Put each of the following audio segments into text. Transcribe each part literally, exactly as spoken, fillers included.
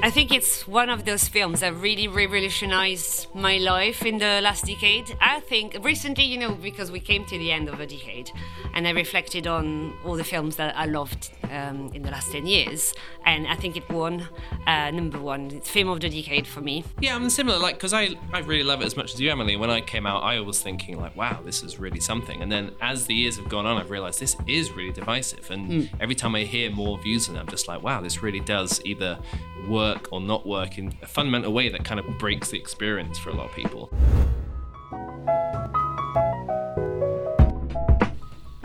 I think it's one of those films that really revolutionized my life in the last decade. I think recently, you know, because we came to the end of a decade and I reflected on all the films that I loved um, in the last ten years, and I think it won uh, number one. It's film of the decade for me. Yeah, I'm similar, like, because I, I really love it as much as you, Emily. When I came out, I was thinking, like, wow, this is really something. And then as the years have gone on, I've realized this is really divisive. And mm. every time I hear more views on it, I'm just like, wow, this really does either work or not work in a fundamental way that kind of breaks the experience for a lot of people.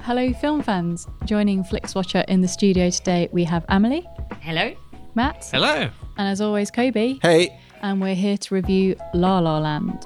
Hello film fans. Joining FlixWatcher in the studio today we have Amelie. Hello. Matt. Hello. And as always Kobe. Hey. And we're here to review La La Land.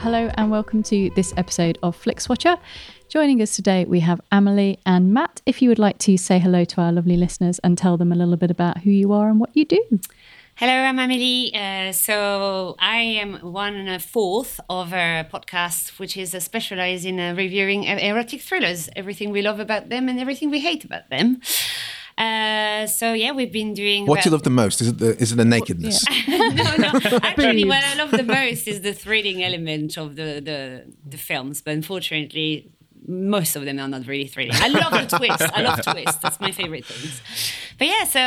Hello and welcome to this episode of FlixWatcher. Joining us today we have Amelie and Matt. If you would like to say hello to our lovely listeners and tell them a little bit about who you are and what you do. Hello, I'm Amelie. Uh, so I am one-fourth of a podcast which is uh, specialised in uh, reviewing erotic thrillers, everything we love about them and everything we hate about them. Uh, so yeah, we've been doing. What well. do you love the most? Is it the is it the nakedness? Yeah. no, no. Actually, what I love the most is the thrilling element of the, the the films. But unfortunately, most of them are not really thrilling. I love the twist. I love twists. That's my favorite things. But yeah, so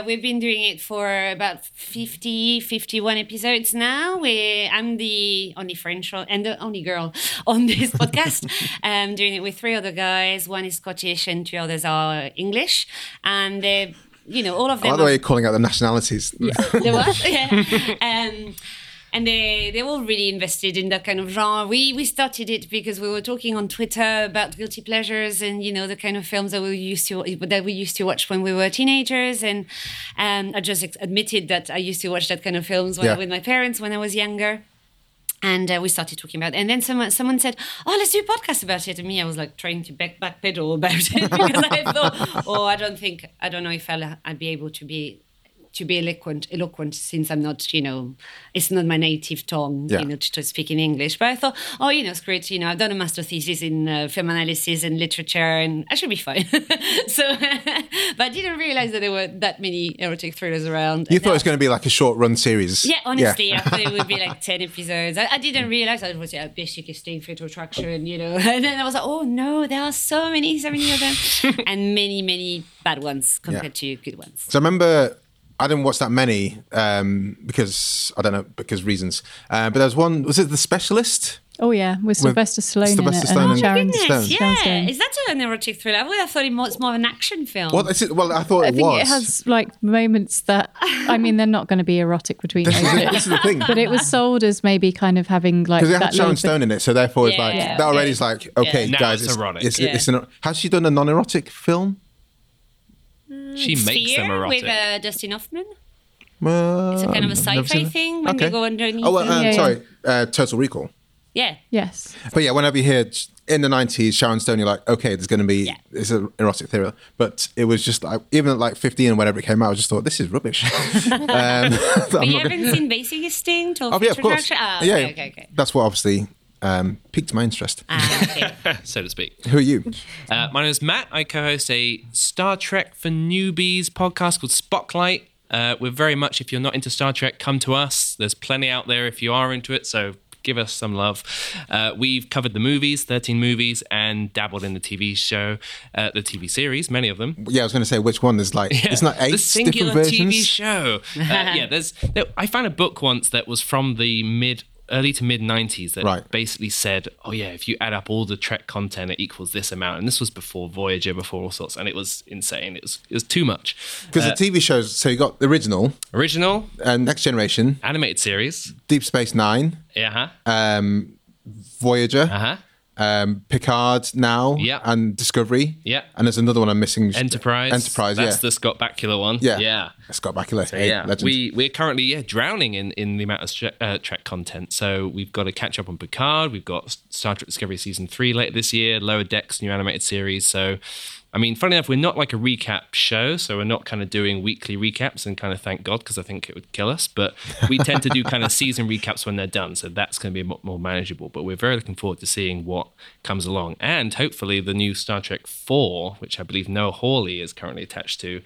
uh, we've been doing it for about fifty, fifty-one episodes now. We, I'm the only French and the only girl on this podcast. I'm um, doing it with three other guys. One is Scottish and two others are English. And they, you know, all of them. By the way, you're calling out the nationalities. Yeah. They what? Yeah. Um, And they, they're all really invested in that kind of genre. We we started it because we were talking on Twitter about guilty pleasures and, you know, the kind of films that we used to that we used to watch when we were teenagers. And um, I just admitted that I used to watch that kind of films when, yeah. with my parents when I was younger. And uh, we started talking about it. And then someone someone said, oh, let's do a podcast about it. And me, I was like trying to back backpedal about it because I thought, oh, I don't think, I don't know if I'll, I'd be able to be... to be eloquent, eloquent, since I'm not, you know, it's not my native tongue, yeah. you know, to, to speak in English. But I thought, oh, you know, screw it, you know, I've done a master thesis in uh, film analysis and literature, and I should be fine. so, but I didn't realise that there were that many erotic thrillers around. You thought now, it was going to be like a short-run series. Yeah, honestly, yeah. I thought it would be like ten episodes. I, I didn't realise I was yeah, Basic Instinct, Fatal Attraction, you know. And then I was like, oh no, there are so many, so many of them, and many, many bad ones compared yeah. to good ones. So I remember. I didn't watch that many um, because, I don't know, because reasons. Uh, but there was one, was it The Specialist? Oh, yeah, with Sylvester Stallone in it. Stallone and oh, my goodness, Stone. yeah. Stone. Is that an erotic thriller? I would have thought it was more of an action film. Well, is it, well I thought I it was. I think it has, like, moments that, I mean, they're not going to be erotic between those. This is the thing. But it was sold as maybe kind of having, like... Because it had Sharon Stone in it, so therefore it's yeah, like, yeah, that already yeah. is like, okay, yeah. guys, no, it's erotic. It's, yeah. it's an, has she done a non-erotic film? She makes Sphere them erotic. With uh, Dustin Hoffman. Uh, it's a kind of a sci-fi thing when okay. they go underneath. Oh, well, um, yeah, sorry, yeah. Uh, Total Recall. Yeah. Yes. But yeah, whenever you hear in the nineties Sharon Stone, you're like, okay, there's going to be yeah. it's an erotic thriller. But it was just like even at like fifteen and whenever it came out, I just thought this is rubbish. um, but you haven't gonna... seen Basic Instinct or oh, yeah, of course. Oh, okay, yeah, okay, okay, okay. That's what obviously. Um, piqued my interest, ah, okay. so to speak. Who are you? Uh, my name is Matt. I co-host a Star Trek for Newbies podcast called Spotlight. Uh, we're very much, if you're not into Star Trek, come to us. There's plenty out there if you are into it, so give us some love. Uh, we've covered the movies, thirteen movies, and dabbled in the T V show, uh, the T V series, many of them. Yeah, I was going to say which one. There's like, yeah. it's like eight the singular different versions. T V show. Uh, yeah, there's. There, I found a book once that was from the mid. early to mid nineties that right. basically said, oh yeah, if you add up all the Trek content, it equals this amount. And this was before Voyager, before all sorts. And it was insane. It was it was too much. Because uh, the T V shows, so you got the original. Original. Uh, Next Generation. Animated series. Deep Space Nine. Yeah. Uh-huh. Um, Voyager. Uh-huh. Um, Picard now yep. and Discovery. Yeah. And there's another one I'm missing. Enterprise. Enterprise, That's yeah. the Scott Bakula one. Yeah. yeah. Scott Bakula. So, yeah. Legend. We, we're currently yeah, drowning in, in the amount of tre- uh, Trek content. So we've got to catch up on Picard. We've got Star Trek Discovery Season three later this year, Lower Decks, new animated series. So, I mean, funny enough, we're not like a recap show. So we're not kind of doing weekly recaps, and kind of thank God, because I think it would kill us. But we tend to do kind of season recaps when they're done. So that's going to be a lot more manageable. But we're very looking forward to seeing what comes along, and hopefully the new Star Trek four, which I believe Noah Hawley is currently attached to,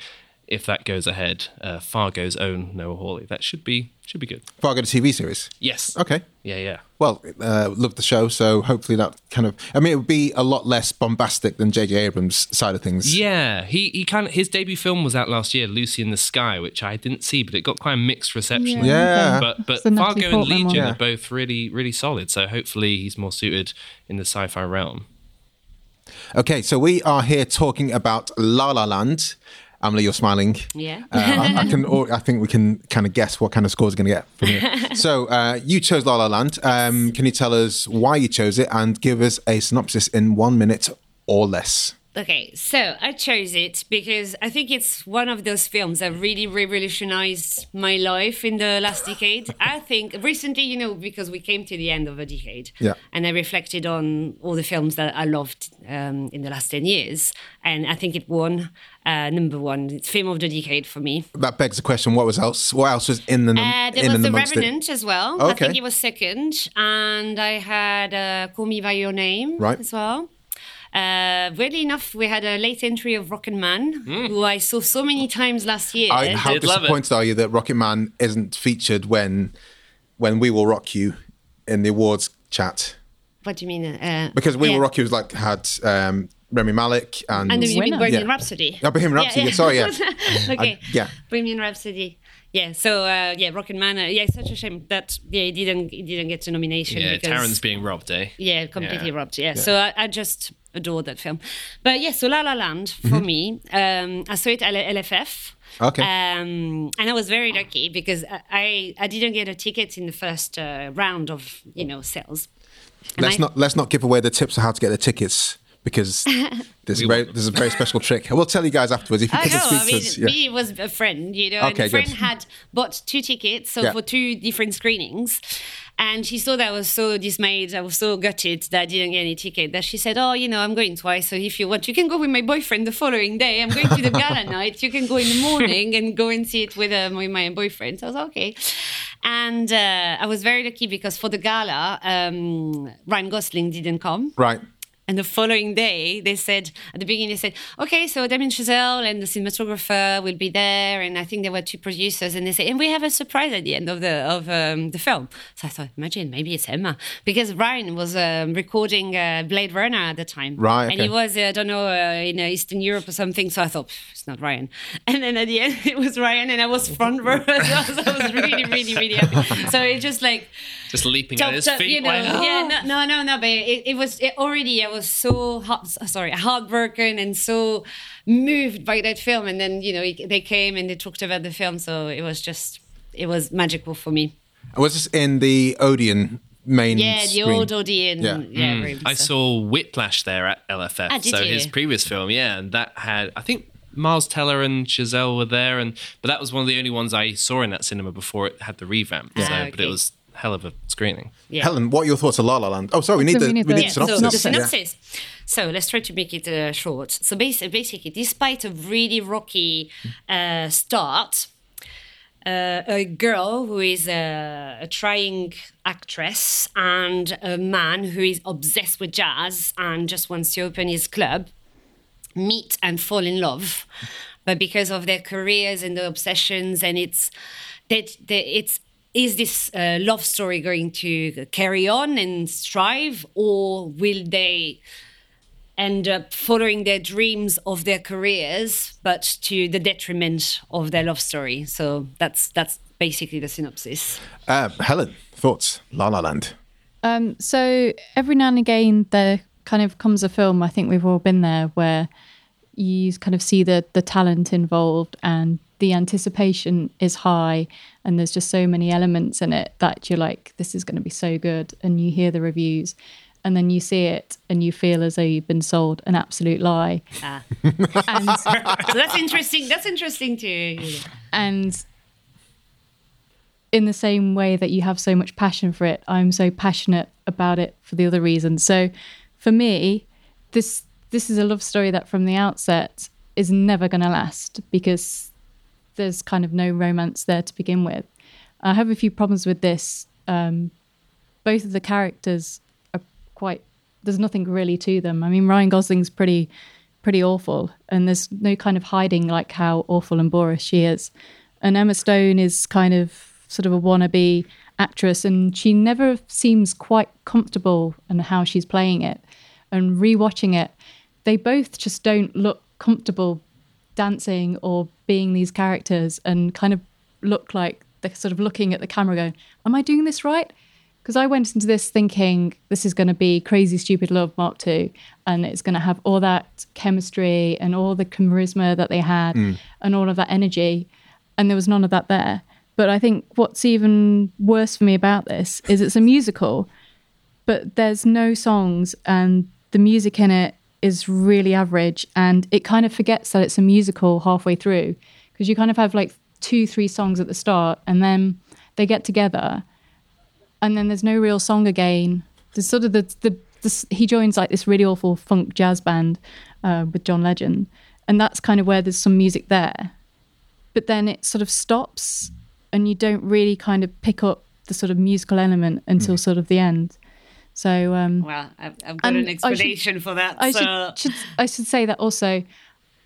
if that goes ahead, uh, Fargo's own Noah Hawley. That should be should be good. Fargo, the T V series? Yes. Okay. Yeah, yeah. Well, uh, loved the show, so hopefully that kind of... I mean, it would be a lot less bombastic than J J Abrams' side of things. Yeah. he he kind of, His debut film was out last year, Lucy in the Sky, which I didn't see, but it got quite a mixed reception. Yeah. yeah. But, but Fargo and Legion yeah. are both really, really solid, so hopefully he's more suited in the sci-fi realm. Okay, so we are here talking about La La Land. Emily, you're smiling. Yeah. Uh, I, I can. Or I think we can kind of guess what kind of scores we're going to get from here. So uh, you chose La La Land. Um, can you tell us why you chose it and give us a synopsis in one minute or less? Okay, so I chose it because I think it's one of those films that really revolutionized my life in the last decade. I think recently, you know, because we came to the end of a decade, yeah. and I reflected on all the films that I loved um, in the last ten years, and I think it won uh, number one. It's film of the decade for me. That begs the question, what was else? What else was in the num- uh, There in was The Revenant it? as well. Okay. I think it was second, and I had uh, Call Me By Your Name right. as well. Uh, weirdly enough, we had a late entry of Rocket Man, mm. who I saw so many times last year. I, how Did disappointed are you that Rocket Man isn't featured when when We Will Rock You in the awards chat? What do you mean? Uh, because We yeah. Will Rock You was like had um, Remy Malek and... And you mean Bohemian yeah. Rhapsody? Oh, Bohemian Rhapsody, yeah, yeah. sorry, yeah. okay, I, yeah. Bohemian Rhapsody. Yeah, so uh, yeah, Rocket Man. Uh, yeah, it's such a shame that yeah, he didn't he didn't get a nomination. Yeah, because, Taron's being robbed, eh? Yeah, completely yeah. robbed. Yeah, yeah. so I, I just adore that film. But yeah, so La La Land for mm-hmm. me. Um, I saw it at L F F. Okay. Um, and I was very lucky because I, I I didn't get a ticket in the first uh, round of you know sales. And let's I, not let's not give away the tips on how to get the tickets. Because there's, very, there's a very special trick. I will tell you guys afterwards. If you I know, I mean, us, yeah. me was a friend, you know, okay, and a friend good. had bought two tickets so yeah. for two different screenings. And she saw that I was so dismayed, I was so gutted that I didn't get any ticket, that she said, oh, you know, I'm going twice. So if you want, you can go with my boyfriend the following day. I'm going to the gala night. You can go in the morning and go and see it with, um, with my boyfriend. So I was okay. And uh, I was very lucky because for the gala, um, Ryan Gosling didn't come. Right. And the following day, they said, at the beginning, they said, okay, so Damien Chazelle and the cinematographer will be there. And I think there were two producers. And they said, and we have a surprise at the end of the of um, the film. So I thought, imagine, maybe it's Emma. Because Ryan was um, recording uh, Blade Runner at the time. Right. Okay. And he was, uh, I don't know, uh, in uh, Eastern Europe or something. So I thought, it's not Ryan. And then at the end, it was Ryan. And I was front row. So I was really, really, really happy. So it just like... Just leaping top, at his top, feet. You know, like, oh. Yeah, no, no, no, no. But it, it was it already... I was so heart, sorry, heartbroken and so moved by that film. And then, you know, they came and they talked about the film. So it was just, it was magical for me. Was this in the Odeon main Yeah, the screen? old Odeon yeah. Yeah, mm. room. So. I saw Whiplash there at L F F. Ah, did so you? His previous film, yeah. And that had, I think... Miles Teller and Chazelle were there, and but that was one of the only ones I saw in that cinema before it had the revamp. Yeah. So, ah, okay. But it was a hell of a screening. Yeah. Helen, what are your thoughts on La La Land? Oh, sorry, we need so the, we need the, the yeah, synopsis. So, the synopsis. Yeah. So let's try to make it uh, short. So basically, basically, despite a really rocky uh, start, uh, a girl who is a, a trying actress and a man who is obsessed with jazz and just wants to open his club meet and fall in love, but because of their careers and their obsessions, and it's that it's is this uh, love story going to carry on and strive, or will they end up following their dreams of their careers, but to the detriment of their love story? So that's that's basically the synopsis. Uh, Helen, thoughts? La La Land. Um, so every now and again, there kind of comes a film, I think we've all been there, where you kind of see the the talent involved and the anticipation is high and there's just so many elements in it that you're like, this is going to be so good, and you hear the reviews and then you see it and you feel as though you've been sold an absolute lie. Ah. And, so that's interesting. That's interesting too. Yeah. And in the same way that you have so much passion for it, I'm so passionate about it for the other reason. So for me, this this is a love story that from the outset is never going to last because there's kind of no romance there to begin with. I have a few problems with this. Um, both of the characters are quite, there's nothing really to them. I mean, Ryan Gosling's pretty, pretty awful, and there's no kind of hiding like how awful and boorish she is. And Emma Stone is kind of sort of a wannabe actress, and she never seems quite comfortable in how she's playing it. And rewatching it, they both just don't look comfortable dancing or being these characters, and kind of look like they're sort of looking at the camera going, am I doing this right? Because I went into this thinking this is going to be Crazy Stupid Love Mark two, and it's going to have all that chemistry and all the charisma that they had mm. and all of that energy, and there was none of that there. But I think what's even worse for me about this is it's a musical, but there's no songs, and the music in it is really average, and it kind of forgets that it's a musical halfway through, because you kind of have like two, three songs at the start, and then they get together, and then there's no real song again. There's sort of the, the, the he joins like this really awful funk jazz band uh, with John Legend, and that's kind of where there's some music there. But then it sort of stops, and you don't really kind of pick up the sort of musical element until mm. sort of the end. So, um, well, I've, I've got an explanation should, for that. I, so. should, should, I should say that also,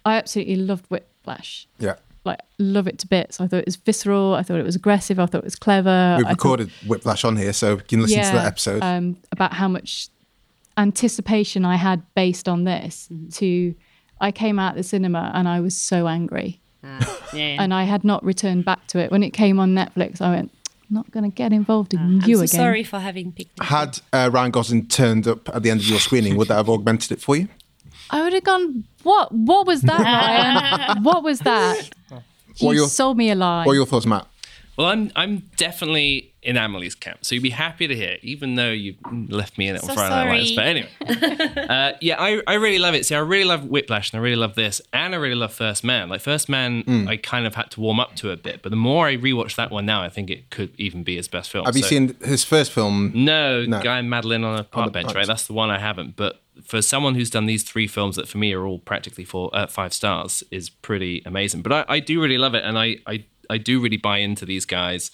I absolutely loved Whiplash. Yeah. Like, love it to bits. I thought it was visceral. I thought it was aggressive. I thought it was clever. We've I recorded thought, Whiplash on here, so you can listen yeah, to that episode. Um, about how much anticipation I had based on this. Mm-hmm. To, I came out of the cinema and I was so angry. Ah, yeah. And I had not returned back to it. When it came on Netflix, I went, not going to get involved in uh, you again. I'm so again. sorry for having picked it. Had uh, Ryan Gosling turned up at the end of your screening, would that have augmented it for you? I would have gone, what? What was that, Ryan? What was that? You your, sold me a lie. What are your thoughts, Matt? Well, I'm I'm definitely in Amelie's camp, so you'd be happy to hear, even though you left me in it on so Friday Night Lights. But anyway. uh, yeah, I, I really love it. See, I really love Whiplash, and I really love this, and I really love First Man. Like, First Man, mm. I kind of had to warm up to a bit, but the more I rewatch that one now, I think it could even be his best film. Have so, you seen his first film? No, no. Guy and Madeline on a park bench, right? That's the one I haven't, but for someone who's done these three films that for me are all practically four, uh, five stars, is pretty amazing. But I, I do really love it, and I... I I do really buy into these guys,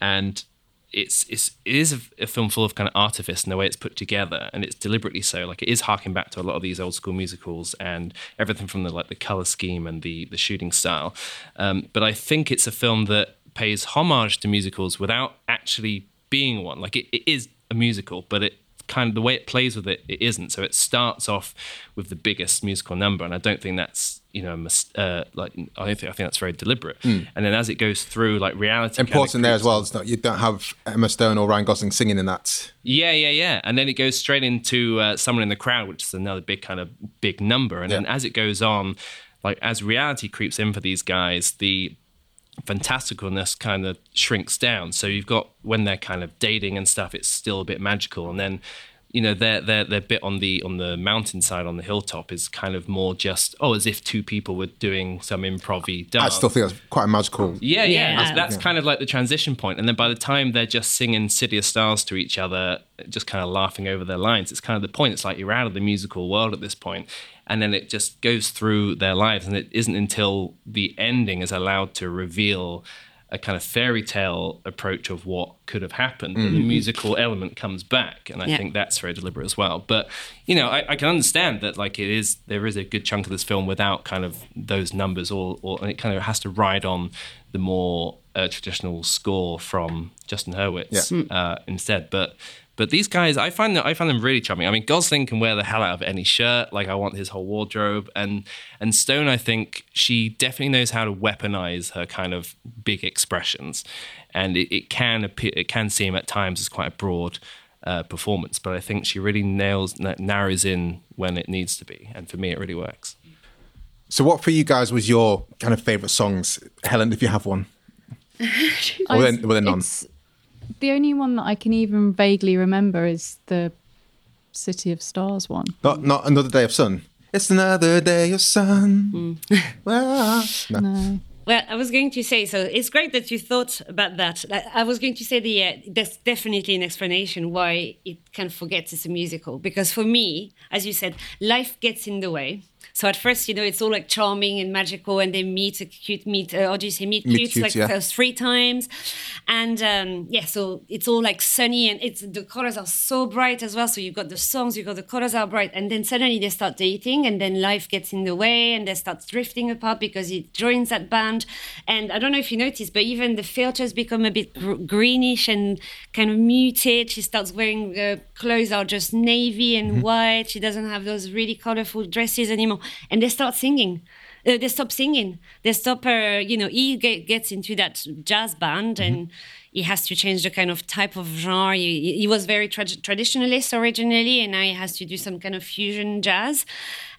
and it's it's it is a, a film full of kind of artifice in the way it's put together, and it's deliberately so. Like, it is harking back to a lot of these old school musicals and everything from the like the color scheme and the the shooting style. Um, but I think it's a film that pays homage to musicals without actually being one. Like, it, it is a musical, but it kind of the way it plays with it, it isn't. So it starts off with the biggest musical number, and I don't think that's. You know, uh, like I think I think that's very deliberate. Mm. And then as it goes through, like reality. Important kind of there as well. It's not you don't have Emma Stone or Ryan Gosling singing in that. Yeah, yeah, yeah. And then it goes straight into uh, Someone in the Crowd, which is another big kind of big number. And yeah. then as it goes on, like as reality creeps in for these guys, the fantasticalness kind of shrinks down. So you've got when they're kind of dating and stuff, it's still a bit magical, and then. You know, their their their bit on the on the mountainside on the hilltop is kind of more just oh, as if two people were doing some improv-y dance. I still think that's quite a magical. Yeah, yeah, yeah. That's, that's yeah. kind of like the transition point, and then by the time they're just singing "City of Stars" to each other, just kind of laughing over their lines. It's kind of the point. It's like you're out of the musical world at this point. And then it just goes through their lives, and it isn't until the ending is allowed to reveal a kind of fairy tale approach of what could have happened. Mm. The musical element comes back, and I yeah. think that's very deliberate as well. But, you know, I, I can understand that, like, it is there is a good chunk of this film without kind of those numbers, or, or and it kind of has to ride on the more uh, traditional score from Justin Hurwitz yeah. uh, instead. But but these guys, I find them, I find them really charming. I mean, Gosling can wear the hell out of any shirt. Like, I want his whole wardrobe. And and Stone, I think, she definitely knows how to weaponize her kind of big expressions. And it, it can appear, it can seem at times as quite a broad uh, performance, but I think she really nails narrows in when it needs to be. And for me, it really works. So what for you guys was your kind of favourite songs? Helen, if you have one. Or then, well, then none. The only one that I can even vaguely remember is the City of Stars one. Not not Another Day of Sun. It's another day of sun. Mm. Well, no. no. Well, I was going to say, so it's great that you thought about that. I was going to say the uh, that's definitely an explanation why it kind of forgets it's a musical. Because for me, as you said, life gets in the way. So at first, you know, it's all like charming and magical, and they meet a cute meet, uh, or do you say meet, meet cutes, cute, like yeah. three times, and um, yeah, so it's all like sunny, and it's the colors are so bright as well. So you've got the songs, you've got the colors are bright, and then suddenly they start dating, and then life gets in the way, and they start drifting apart because he joins that band, and I don't know if you noticed, but even the filters become a bit gr- greenish and kind of muted. She starts wearing uh, clothes that are just navy and mm-hmm. white. She doesn't have those really colorful dresses anymore. And they start singing. Uh, they stop singing. They stop, uh, you know, he get, gets into that jazz band mm-hmm. and he has to change the kind of type of genre. He, he was very tra- traditionalist originally, and now he has to do some kind of fusion jazz.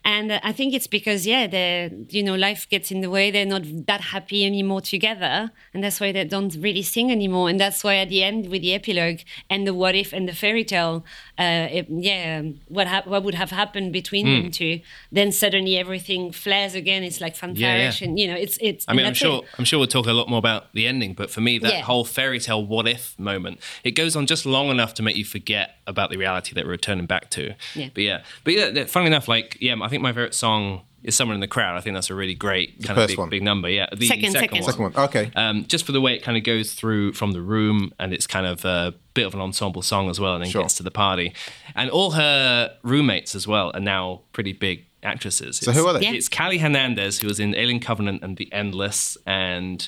And uh, I think it's because, yeah, the you know, life gets in the way. They're not that happy anymore together. And that's why they don't really sing anymore. And that's why at the end with the epilogue and the what if and the fairy tale, uh, it, yeah, what ha- what would have happened between mm. them two, then suddenly everything flares again. It's like fanfarish. Yeah, yeah. And, you know, it's... it's I mean, I'm sure, I'm sure we'll talk a lot more about the ending, but for me, that yeah. whole fairy tale what if moment, it goes on just long enough to make you forget about the reality that we're returning back to. Yeah. But yeah, but yeah, funnily enough, like, yeah, I think my favorite song is Someone in the Crowd. I think that's a really great kind of big, big number. Yeah, the second, second, second. one. Second one. Okay. Um, just for the way it kind of goes through from the room, and it's kind of a bit of an ensemble song as well, and then sure. gets to the party. And all her roommates as well are now pretty big actresses. It's, so who are they? Yeah. It's Callie Hernandez, who was in Alien Covenant and The Endless, and...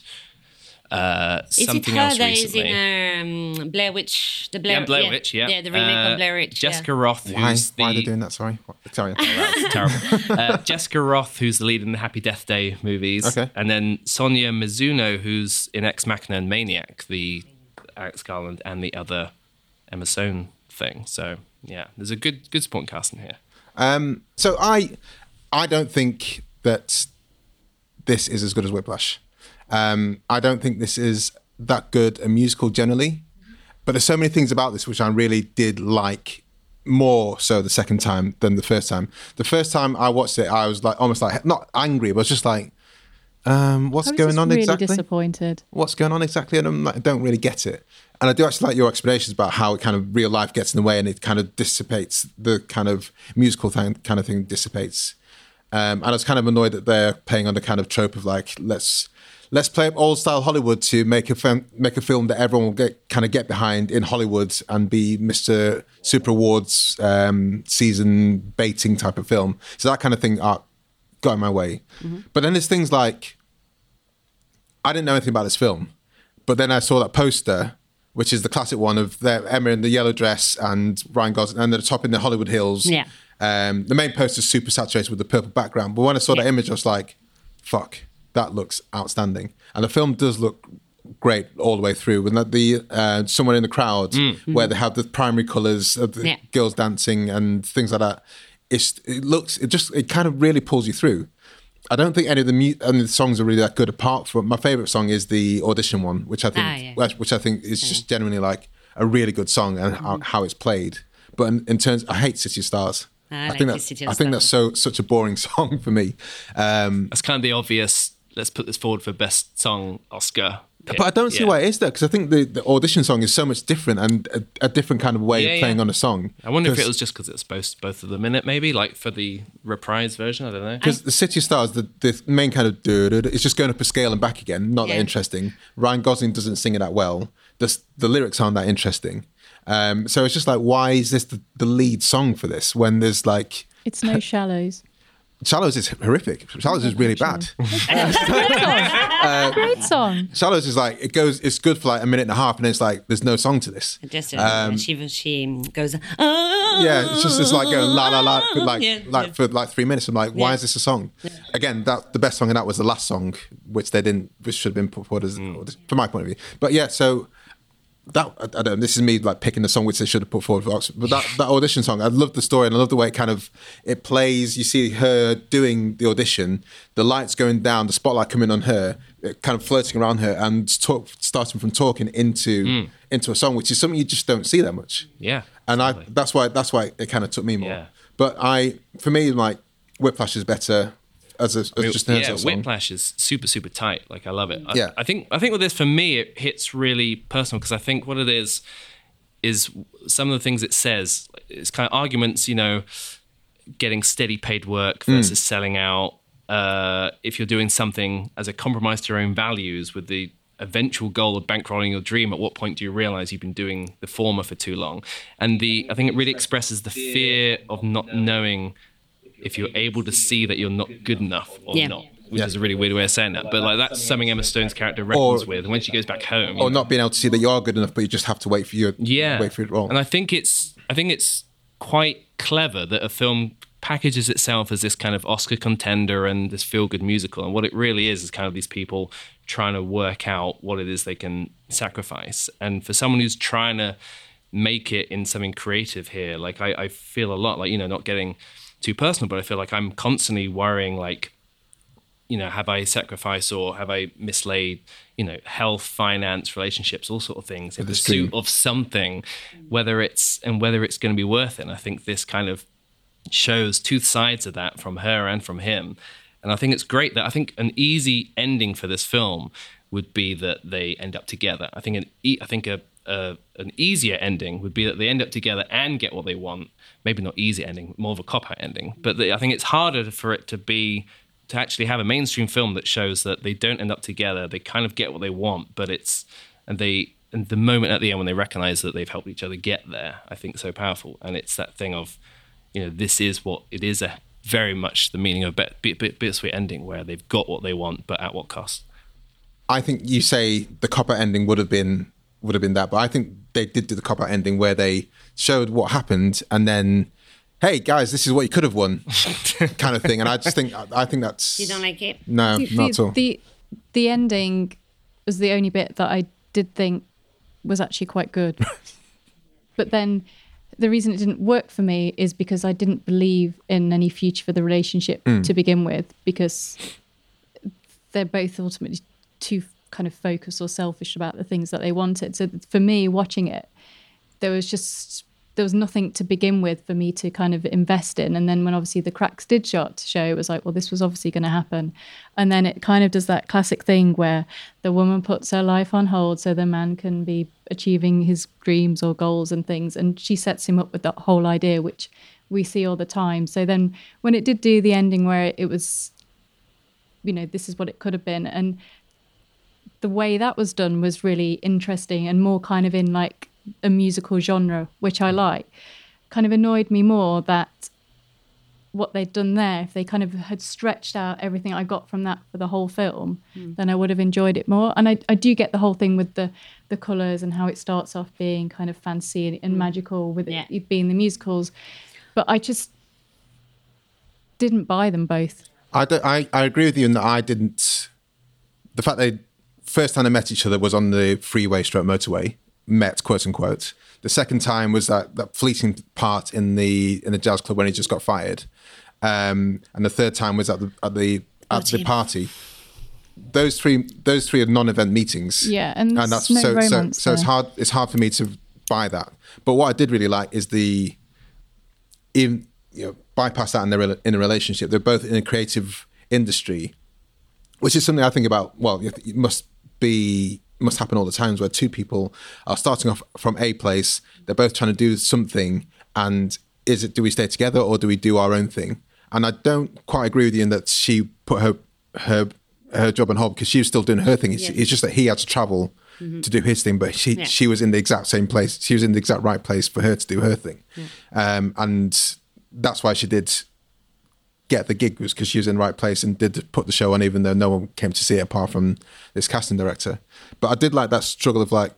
Uh, is something it her else that recently. Is in um, Blair Witch? The Blair, yeah, Blair yeah. Witch, yeah. Yeah, the remake uh, of Blair Witch. Jessica yeah. Roth, who's Why? the... Why are they doing that? Sorry. What? Sorry. That's terrible. Uh, Jessica Roth, who's the lead in the Happy Death Day movies. Okay. And then Sonia Mizuno, who's in Ex Machina and Maniac, the Alex Garland and the other Emma Stone thing. So, yeah, there's a good good supporting cast in here. Um, so I, I don't think that this is as good as Whiplash. Um, I don't think this is that good a musical generally, but there's so many things about this which I really did like more so the second time than the first time. The first time I watched it, I was like almost like not angry, but I was just like, um, "What's going on really exactly?" Disappointed. What's going on exactly? And I'm like, I don't really get it. And I do actually like your explanations about how it kind of real life gets in the way and it kind of dissipates the kind of musical thing, kind of thing dissipates. Um, and I was kind of annoyed that they're playing on the kind of trope of like let's. Let's play up old-style Hollywood to make a film, make a film that everyone will get, kind of get behind in Hollywood and be Mister Super Awards um, season baiting type of film. So that kind of thing uh, got in my way. Mm-hmm. But then there's things like, I didn't know anything about this film, but then I saw that poster, which is the classic one of the, Emma in the yellow dress and Ryan Gosling and the top in the Hollywood Hills. Yeah. Um, the main poster is super saturated with the purple background. But when I saw yeah. that image, I was like, fuck. That looks outstanding. And the film does look great all the way through. With the uh, Somewhere in the Crowd, mm. where mm. they have the primary colours of the yeah. girls dancing and things like that. It's, it looks, it just, it kind of really pulls you through. I don't think any of the mu- any of the songs are really that good, apart from, my favourite song is the audition one, which I think, ah, yeah. which I think is mm. just genuinely like a really good song and mm. how, how it's played. But in, in terms, I hate City of Stars. I, I like think that's, City of I Stars. think that's so such a boring song for me. Um, that's kind of the obvious. Let's put this forward for best song Oscar. Pick. But I don't see yeah. why it is though, because I think the, the audition song is so much different and a, a different kind of way yeah, of playing yeah. on a song. I wonder if it was just because it's both both of them in it, maybe like for the reprise version. I don't know. Because the City of Stars, the, the main kind of duh, duh, duh, it's just going up a scale and back again. Not yeah. that interesting. Ryan Gosling doesn't sing it that well. the the lyrics aren't that interesting. Um, so it's just like, why is this the, the lead song for this when there's like... It's no Shallows. Shallows is horrific. Shallows is really bad. uh, Great song. Shallows is like, it goes, it's good for like a minute and a half, and it's like, there's no song to this. Just, um, she, she goes, oh, yeah, it's just it's like going la la la for like, yeah, like yeah. for like three minutes. I'm like, why yeah. is this a song? Yeah. Again, that the best song in that was the last song, which they didn't, which should have been put forward as, mm. from my point of view. But yeah, so. That I don't know, this is me like picking the song which they should have put forward for Oxford, but that, that audition song, I love the story and I love the way it kind of it plays. You see her doing the audition, the lights going down, the spotlight coming on her, it kind of floating around her, and talk, starting from talking into mm. into a song, which is something you just don't see that much. Yeah, and exactly. I that's why that's why it kind of took me more. Yeah. But I, for me, like Whiplash is better. As, a, as I mean, just an yeah, Whiplash is super, super tight. Like I love it. I, yeah. I think I think with this for me it hits really personal, because I think what it is is some of the things it says. It's kind of arguments, you know, getting steady paid work versus mm. selling out. Uh, if you're doing something as a compromise to your own values with the eventual goal of bankrolling your dream, at what point do you realize you've been doing the former for too long? And the I think it really expresses the fear of not knowing. If you're able to see that you're not good enough or yeah. not, which yeah. is a really weird way of saying that, but like that's something Emma Stone's character wrestles or, with, and when she goes back home, or know. Not being able to see that you are good enough, but you just have to wait for your yeah. wait for it wrong. And I think it's I think it's quite clever that a film packages itself as this kind of Oscar contender and this feel-good musical, and what it really is is kind of these people trying to work out what it is they can sacrifice. And for someone who's trying to make it in something creative here, like I, I feel a lot like you know not getting. Too personal, but I feel like I'm constantly worrying, like, you know, have I sacrificed or have I mislaid, you know, health, finance, relationships, all sort of things in pursuit of something, whether it's and whether it's going to be worth it. And I think this kind of shows two sides of that from her and from him. And I think it's great that I think an easy ending for this film would be that they end up together. I think an e- I think a Uh, an easier ending would be that they end up together and get what they want. Maybe not easy ending, more of a cop-out ending. But the, I think it's harder for it to be to actually have a mainstream film that shows that they don't end up together. They kind of get what they want, but it's and they and the moment at the end when they recognise that they've helped each other get there, I think, is so powerful. And it's that thing of, you know, this is what it is. A very much the meaning of bit bit bit bittersweet ending where they've got what they want, but at what cost? I think you say the cop-out ending would have been. would have been that, but I think they did do the cop-out ending where they showed what happened and then, hey guys, this is what you could have won kind of thing. And I just think I think that's... You don't like it? No, the, not at all. The, the ending was the only bit that I did think was actually quite good. But then the reason it didn't work for me is because I didn't believe in any future for the relationship mm. to begin with, because they're both ultimately too... kind of focused or selfish about the things that they wanted. So for me, watching it, there was just there was nothing to begin with for me to kind of invest in. And then when obviously the cracks did start to show, it was like, well, this was obviously going to happen. And then it kind of does that classic thing where the woman puts her life on hold so the man can be achieving his dreams or goals and things, and she sets him up with that whole idea which we see all the time. So then when it did do the ending where it was, you know, this is what it could have been, and the way that was done was really interesting and more kind of in like a musical genre, which I like. Kind of annoyed me more that what they'd done there, if they kind of had stretched out everything I got from that for the whole film, mm. then I would have enjoyed it more. And I, I do get the whole thing with the, the colours and how it starts off being kind of fancy and, and mm. magical with yeah. it being the musicals. But I just didn't buy them both. I, don't, I, I agree with you in that I didn't... The fact they... First time they met each other was on the freeway stroke motorway, met, quote unquote. The second time was that, that fleeting part in the in the jazz club when he just got fired. Um, and the third time was at the at the at the party. Those three those three are non-event meetings. Yeah, and, and that's no so romance so, so it's hard it's hard for me to buy that. But what I did really like is the in you know, bypass that in their in a relationship. They're both in a creative industry, which is something I think about, well, it must be must happen all the times where two people are starting off from a place, they're both trying to do something, and is it do we stay together or do we do our own thing? And I don't quite agree with you in that she put her her her job on hold, because she was still doing her thing. It's, yeah. it's just that he had to travel mm-hmm. to do his thing, but she, yeah. she was in the exact same place. She was in the exact right place for her to do her thing. Yeah. Um, and that's why she did get the gig, was because she was in the right place and did put the show on, even though no one came to see it apart from this casting director. But I did like that struggle of like,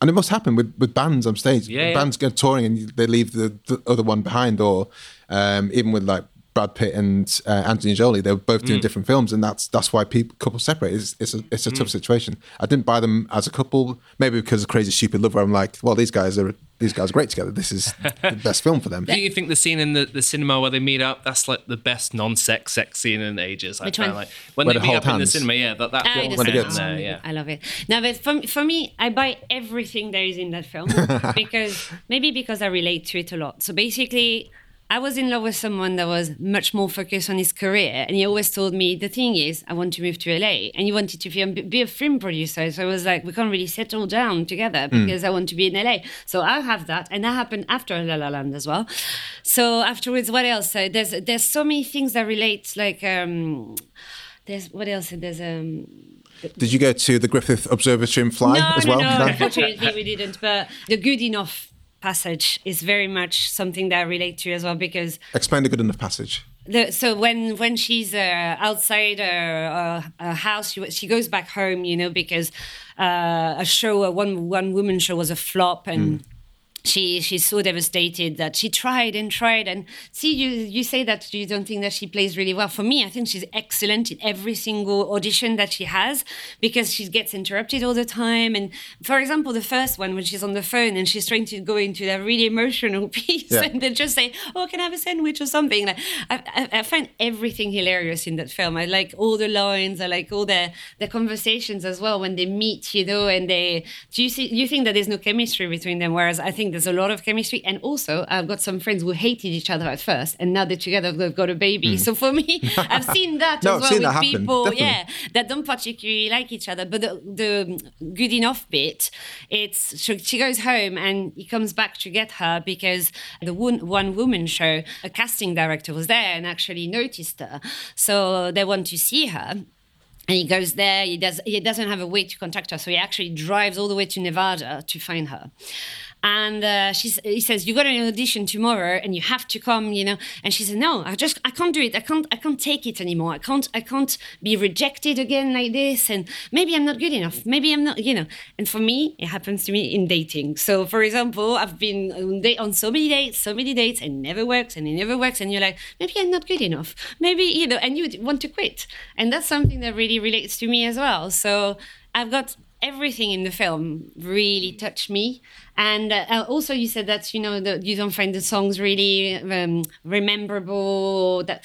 and it must happen with, with bands on stage. Yeah, bands yeah. go touring and they leave the, the other one behind, or um, even with like Brad Pitt and uh, Angelina Jolie, they were both doing mm. different films, and that's that's why people couples separate. It's, it's a, it's a mm. tough situation. I didn't buy them as a couple, maybe because of Crazy Stupid Love, where I'm like, well, these guys are these guys are great together. This is the best film for them. Do you think the scene in the, the cinema where they meet up, that's like the best non-sex sex scene in ages? Which I find like when, when they meet up hands. in the cinema, yeah, that that oh, one gets there, yeah. I love it. Now, but for for me, I buy everything there is in that film because maybe because I relate to it a lot. So basically, I was in love with someone that was much more focused on his career. And he always told me, the thing is, I want to move to L A. And he wanted to be, be a film producer. So I was like, we can't really settle down together because mm. I want to be in L A. So I have that. And that happened after La La Land as well. So afterwards, what else? Uh, there's there's so many things that relate. Like, um, there's what else? There's... Um, Did you go to the Griffith Observatory and fly no, as no, well? No, no, unfortunately we didn't. But the Good Enough passage is very much something that I relate to as well, because... Explain the Good Enough passage. The, so when, when she's uh, outside her, her house, she, she goes back home, you know, because uh, a show, a one, one woman show was a flop, and... Mm. She she's so devastated that she tried and tried. And see, you you say that you don't think that she plays really well. For me, I think she's excellent in every single audition that she has, because she gets interrupted all the time. And for example, the first one, when she's on the phone and she's trying to go into that really emotional piece, yeah. and they just say, oh, can I have a sandwich or something? Like, I, I, I find everything hilarious in that film. I like all the lines. I like all the, the conversations as well when they meet, you know, and they... Do you, see, you think that there's no chemistry between them? Whereas I think there's a lot of chemistry. And also, I've got some friends who hated each other at first, and now they're together, they've got a baby. Mm. So for me, I've seen that no, as well with that people happen, yeah, that don't particularly like each other. But the, the Good Enough bit, it's she goes home and he comes back to get her because the one, one woman show, a casting director was there and actually noticed her. So they want to see her. And he goes there, he, does, he doesn't have a way to contact her. So he actually drives all the way to Nevada to find her. And uh, she's, he says, you got an audition tomorrow and you have to come, you know. And she said, no, I just, I can't do it. I can't, I can't take it anymore. I can't, I can't be rejected again like this. And maybe I'm not good enough. Maybe I'm not, you know. And for me, it happens to me in dating. So for example, I've been on so many dates, so many dates and it never works and it never works. And you're like, maybe I'm not good enough. Maybe, you know, and you want to quit. And that's something that really relates to me as well. So I've got... Everything in the film really touched me. And uh, also you said that, you know, the, you don't find the songs really um, rememberable. That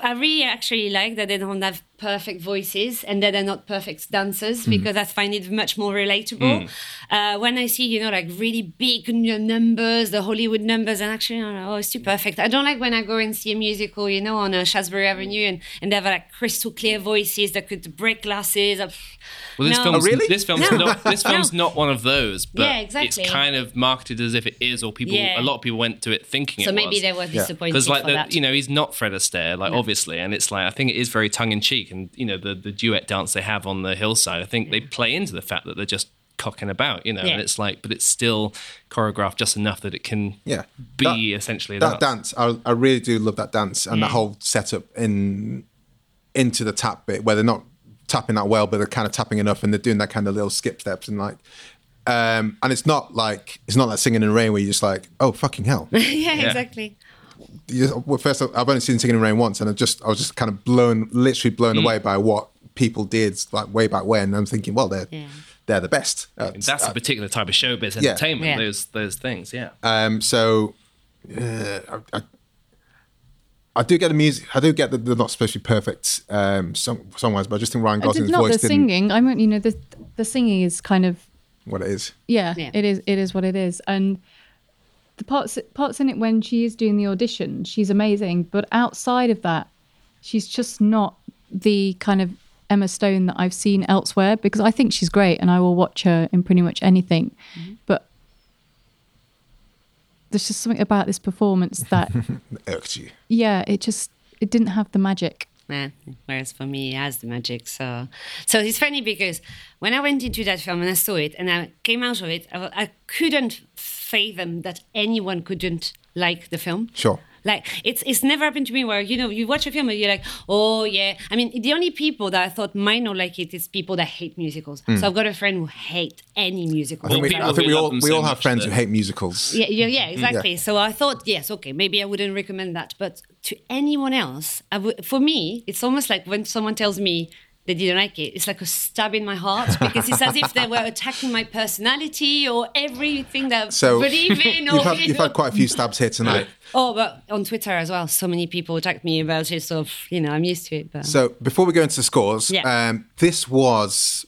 I really actually like that they don't have perfect voices and that they're not perfect dancers, mm. because I find it much more relatable. Mm. Uh, when I see, you know, like really big numbers, the Hollywood numbers, and actually, oh, it's too perfect. I don't like when I go and see a musical, you know, on uh, Shaftesbury Avenue and, and they have like crystal clear voices that could break glasses. Of, well, this no. film's, oh, really? this film's, no. not, this film's no. not one of those, but yeah, exactly. It's kind of marketed as if it is, or people, yeah. a lot of people went to it thinking so it was. So maybe they were disappointed yeah. like for the, that. You know, he's not Fred Astaire, like no. obviously, and it's like, I think it is very tongue-in-cheek. And, you know, the, the duet dance they have on the hillside, I think yeah. they play into the fact that they're just cocking about, you know, yeah. and it's like, but it's still choreographed just enough that it can yeah. be that, essentially that. That dance, I, I really do love that dance and yeah. the whole setup in into the tap bit where they're not tapping that well, but they're kind of tapping enough and they're doing that kind of little skip steps and like... Um, and it's not like, it's not like Singing in the Rain where you're just like, oh, fucking hell. yeah, yeah, exactly. Well, first, I've only seen Singing in the Rain once, and I just I was just kind of blown, literally blown mm. away by what people did like way back when. And I'm thinking, well, they're yeah. they're the best. Uh, That's uh, a particular type of showbiz yeah. entertainment. Yeah. Those those things, yeah. Um, so uh, I, I, I do get the music. I do get that they're not supposed to be perfect um, song song-wise, but I just think Ryan Gosling's voice didn't. The singing. I mean, you know, the the singing is kind of what it is. Yeah, yeah. it is. It is what it is, and. The parts parts in it when she is doing the audition, she's amazing. But outside of that, she's just not the kind of Emma Stone that I've seen elsewhere, because I think she's great and I will watch her in pretty much anything. Mm-hmm. But there's just something about this performance that... irked you. Yeah, it just, it didn't have the magic. Yeah. Whereas for me, he has the magic. So, so it's funny because when I went into that film and I saw it and I came out of it, I, I couldn't fathom that anyone couldn't like the film. Sure. Like, it's it's never happened to me where, you know, you watch a film and you're like, oh, yeah. I mean, the only people that I thought might not like it is people that hate musicals. Mm. So I've got a friend who hates any musical. I think we, I think we all we so all have friends though. who hate musicals. Yeah, yeah, yeah exactly. Yeah. So I thought, yes, okay, maybe I wouldn't recommend that. But to anyone else, I w- for me, it's almost like when someone tells me they didn't like it, it's like a stab in my heart because it's as if they were attacking my personality or everything that I so believe in. Or, you've, had, you've had quite a few stabs here tonight. Oh, but on Twitter as well, so many people attacked me about it, so, you know, I'm used to it. But. So before we go into the scores, yeah. um, this was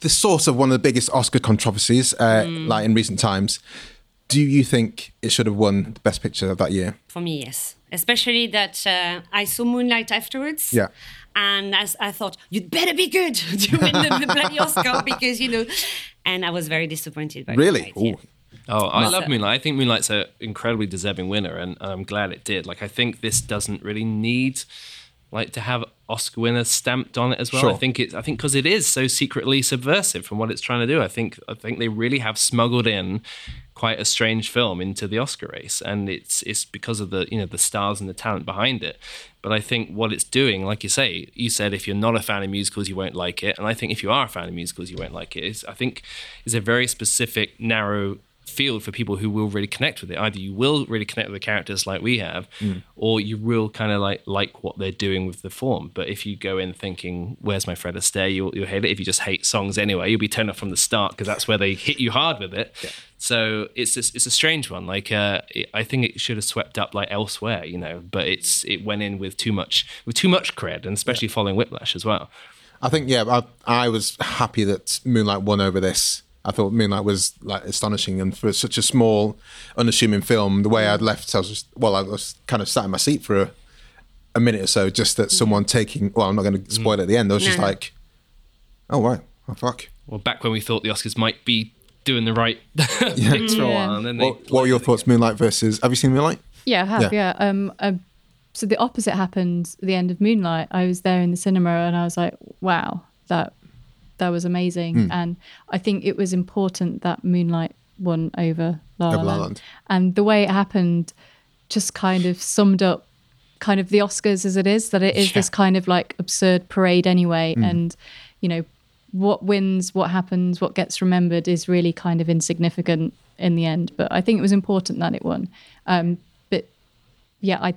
the source of one of the biggest Oscar controversies uh, mm. like in recent times. Do you think it should have won the Best Picture of that year? For me, yes. Especially that uh, I saw Moonlight afterwards. Yeah. And as I thought, you'd better be good to win the, the bloody Oscar because, you know, and I was very disappointed by Really? Moonlight, yeah. Oh, I Not love so. Moonlight. I think Moonlight's an incredibly deserving winner, and I'm glad it did. Like, I think this doesn't really need, like, to have Oscar winner stamped on it as well. Sure. I think it. I think because it is so secretly subversive from what it's trying to do. I think. I think they really have smuggled in quite a strange film into the Oscar race, and it's it's because of the you know the stars and the talent behind it. But I think what it's doing, like you say, you said if you're not a fan of musicals, you won't like it, and I think if you are a fan of musicals, you won't like it. It's, I think it's a very specific, narrow field for people who will really connect with it. Either you will really connect with the characters like we have, mm. or you will kind of like like what they're doing with the form. But if you go in thinking, where's my Fred Astaire, you'll, you'll hate it. If you just hate songs anyway, you'll be turned off from the start because that's where they hit you hard with it. Yeah. So it's just, it's a strange one. Like uh, it, I think it should have swept up like elsewhere, you know, but it's it went in with too much with too much cred, and especially yeah. following Whiplash as well. I think, yeah, I, I was happy that Moonlight won over this. I thought Moonlight was like astonishing, and for such a small, unassuming film, the way I'd left, I was just, well, I was kind of sat in my seat for a, a minute or so, just that someone taking. Well, I'm not going to spoil it at the end. I was no. just like, oh right, oh fuck. Well, back when we thought the Oscars might be doing the right things yeah. for a while, and then well, what were your thoughts? Again. Moonlight versus. Have you seen Moonlight? Yeah, I have. Yeah. yeah. Um, um, so the opposite happened at the end of Moonlight. I was there in the cinema, and I was like, wow, that. That was amazing. Mm. And I think it was important that Moonlight won over La La Land. And the way it happened just kind of summed up kind of the Oscars as it is, that it is yeah. this kind of like absurd parade anyway. Mm. And, you know, what wins, what happens, what gets remembered is really kind of insignificant in the end. But I think it was important that it won. Um, but yeah, I,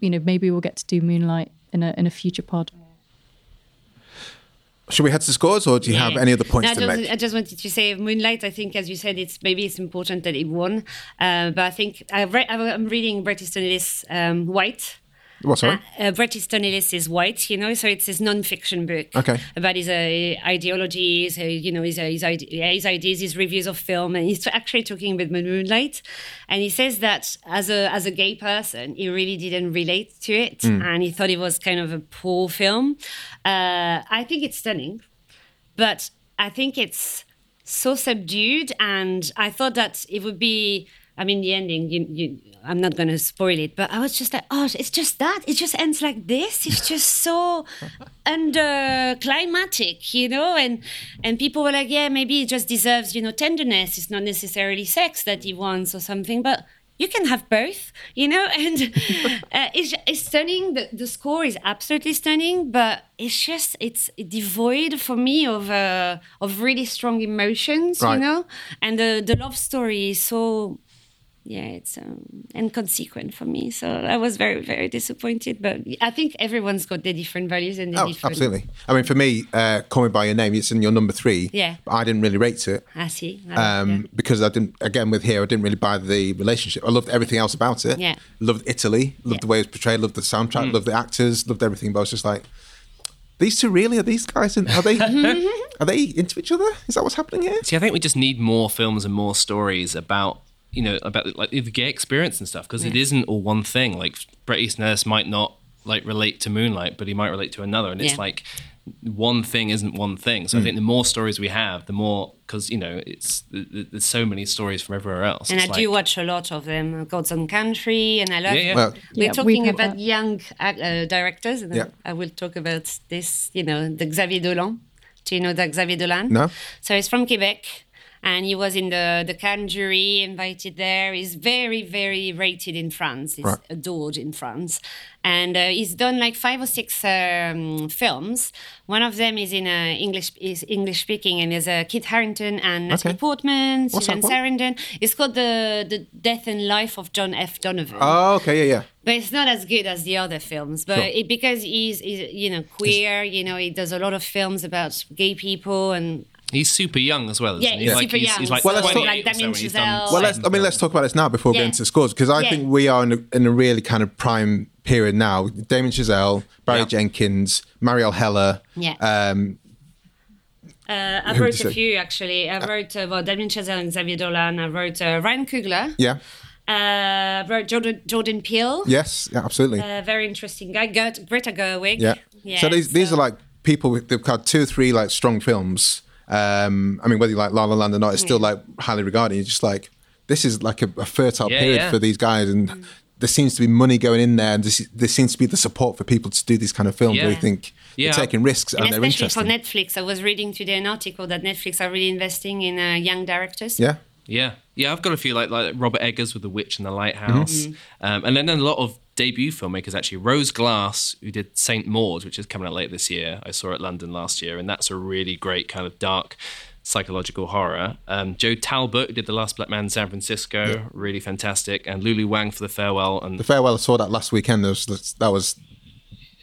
you know, maybe we'll get to do Moonlight in a in a future pod. Should we head to scores, or do you yeah. have any other points no, to just, make? I just wanted to say, Moonlight, I think, as you said, it's maybe it's important that it won. Uh, but I think I re- I'm reading Bret Easton Ellis' um, White. What, sorry? Uh, uh, Bret Easton Ellis is White, you know, so it's his non-fiction book okay. about his uh, ideologies, uh, you know, his, uh, his, ide- his ideas, his reviews of film. And he's actually talking about Moonlight. And he says that as a as a gay person, he really didn't relate to it. Mm. And he thought it was kind of a poor film. Uh, I think it's stunning, but I think it's so subdued. And I thought that it would be... I mean, the ending, you, you, I'm not going to spoil it, but I was just like, oh, it's just that. It just ends like this. It's just so underclimactic, you know? And and people were like, yeah, maybe it just deserves, you know, tenderness. It's not necessarily sex that he wants or something, but you can have both, you know? And uh, it's, it's stunning. The, the score is absolutely stunning, but it's just, it's devoid for me of uh, of really strong emotions, right. you know? And the, the love story is so... Yeah, it's um, inconsequent for me. So I was very, very disappointed. But I think everyone's got their different values and their oh, different... absolutely. I mean, for me, uh, Call Me By Your Name, it's in your number three. Yeah. But I didn't really rate it. I see. I um, like because I didn't, again, with here, I didn't really buy the relationship. I loved everything else about it. Yeah. Loved Italy. Loved yeah. the way it was portrayed. Loved the soundtrack. Mm. Loved the actors. Loved everything. But I was just like, these two really, are these guys, in, are they are they into each other? Is that what's happening here? See, I think we just need more films and more stories about... you know, about like the gay experience and stuff, because yeah. it isn't all one thing. Like Bret Easton Ellis might not like relate to Moonlight, but he might relate to another. And yeah. it's like one thing isn't one thing. So mm. I think the more stories we have, the more, because, you know, it's there's so many stories from everywhere else. And it's I like, do watch a lot of them, God's Own Country, and I love yeah, yeah. Well, We're yeah, talking we about that. young uh, directors, and yeah. I will talk about this, you know, the Xavier Dolan. Do you know the Xavier Dolan? No. So he's from Quebec, and he was in the, the Cannes jury, invited there. He's very, very rated in France. He's right. adored in France. And uh, he's done like five or six um, films. One of them is in uh, English is English speaking, and there's uh, Kit Harington and Natalie okay. Portman, Susan Sarandon. It's called the the Death and Life of John F. Donovan. Oh, okay, yeah, yeah. But it's not as good as the other films. But sure. it, because he's, he's you know queer, it's... you know, he does a lot of films about gay people and. He's super young as well, isn't yeah, he? Yeah, super he's, young. He's like, well, let's talk, like Damien Chazelle. Well, let's, I mean, let's talk about this now before yeah. we get into the scores, because I yeah. think we are in a, in a really kind of prime period now. Damien Chazelle, Barry yeah. Jenkins, Marielle Heller. Yeah. Um, uh, I wrote a few, actually. I wrote uh, well, Damien Chazelle and Xavier Dolan. I wrote uh, Ryan Coogler. Yeah. Uh, wrote Jordan, Jordan Peele. Yes, yeah, absolutely. Uh, very interesting guy. Gert, Greta Gerwig. Yeah. yeah so these so. these are like people, with, they've had two or three like strong films. Um, I mean, whether you like La La Land or not, it's still like highly regarded. You're just like, this is like a, a fertile yeah, period yeah. for these guys, and mm. there seems to be money going in there, and this, there seems to be the support for people to do these kind of films. Yeah. Where you think yeah. they're taking risks and, and they're interesting. Especially for Netflix, I was reading today an article that Netflix are really investing in uh, young directors. Yeah. Yeah, yeah, I've got a few like like Robert Eggers with The Witch and the Lighthouse, mm-hmm. um, and then a lot of debut filmmakers actually. Rose Glass, who did Saint Maud, which is coming out late this year. I saw it at London last year, and that's a really great kind of dark psychological horror. Um, Joe Talbot, who did The Last Black Man in San Francisco, yeah. really fantastic, and Lulu Wang for The Farewell. And The Farewell, I saw that last weekend. That was, that was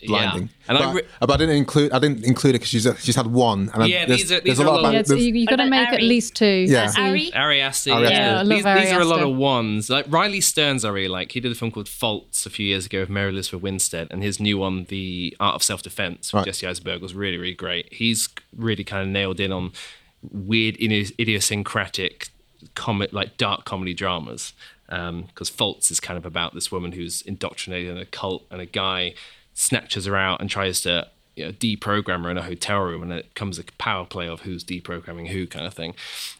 blinding. Yeah. And but I, re- but I didn't include. I didn't include it because she's she's had one. And yeah, I, there's, these are, these there's are a lot. Of, yeah, so you, you've got to make Ari. at least two. Yeah, Ari, Ari Aster. Ari Aster. Yeah, I love these, Ari Aster. These are a lot of ones. Like Riley Stearns, I really like. He did a film called Faults a few years ago with Mary Elizabeth Winstead, and his new one, The Art of Self Defense, with right. Jesse Eisenberg, was really really great. He's really kind of nailed in on weird, idiosyncratic, com- like dark comedy dramas. Because um, Faults is kind of about this woman who's indoctrinated in a cult, and a guy snatches her out and tries to, you know, deprogram her in a hotel room, and it comes a power play of who's deprogramming who kind of thing.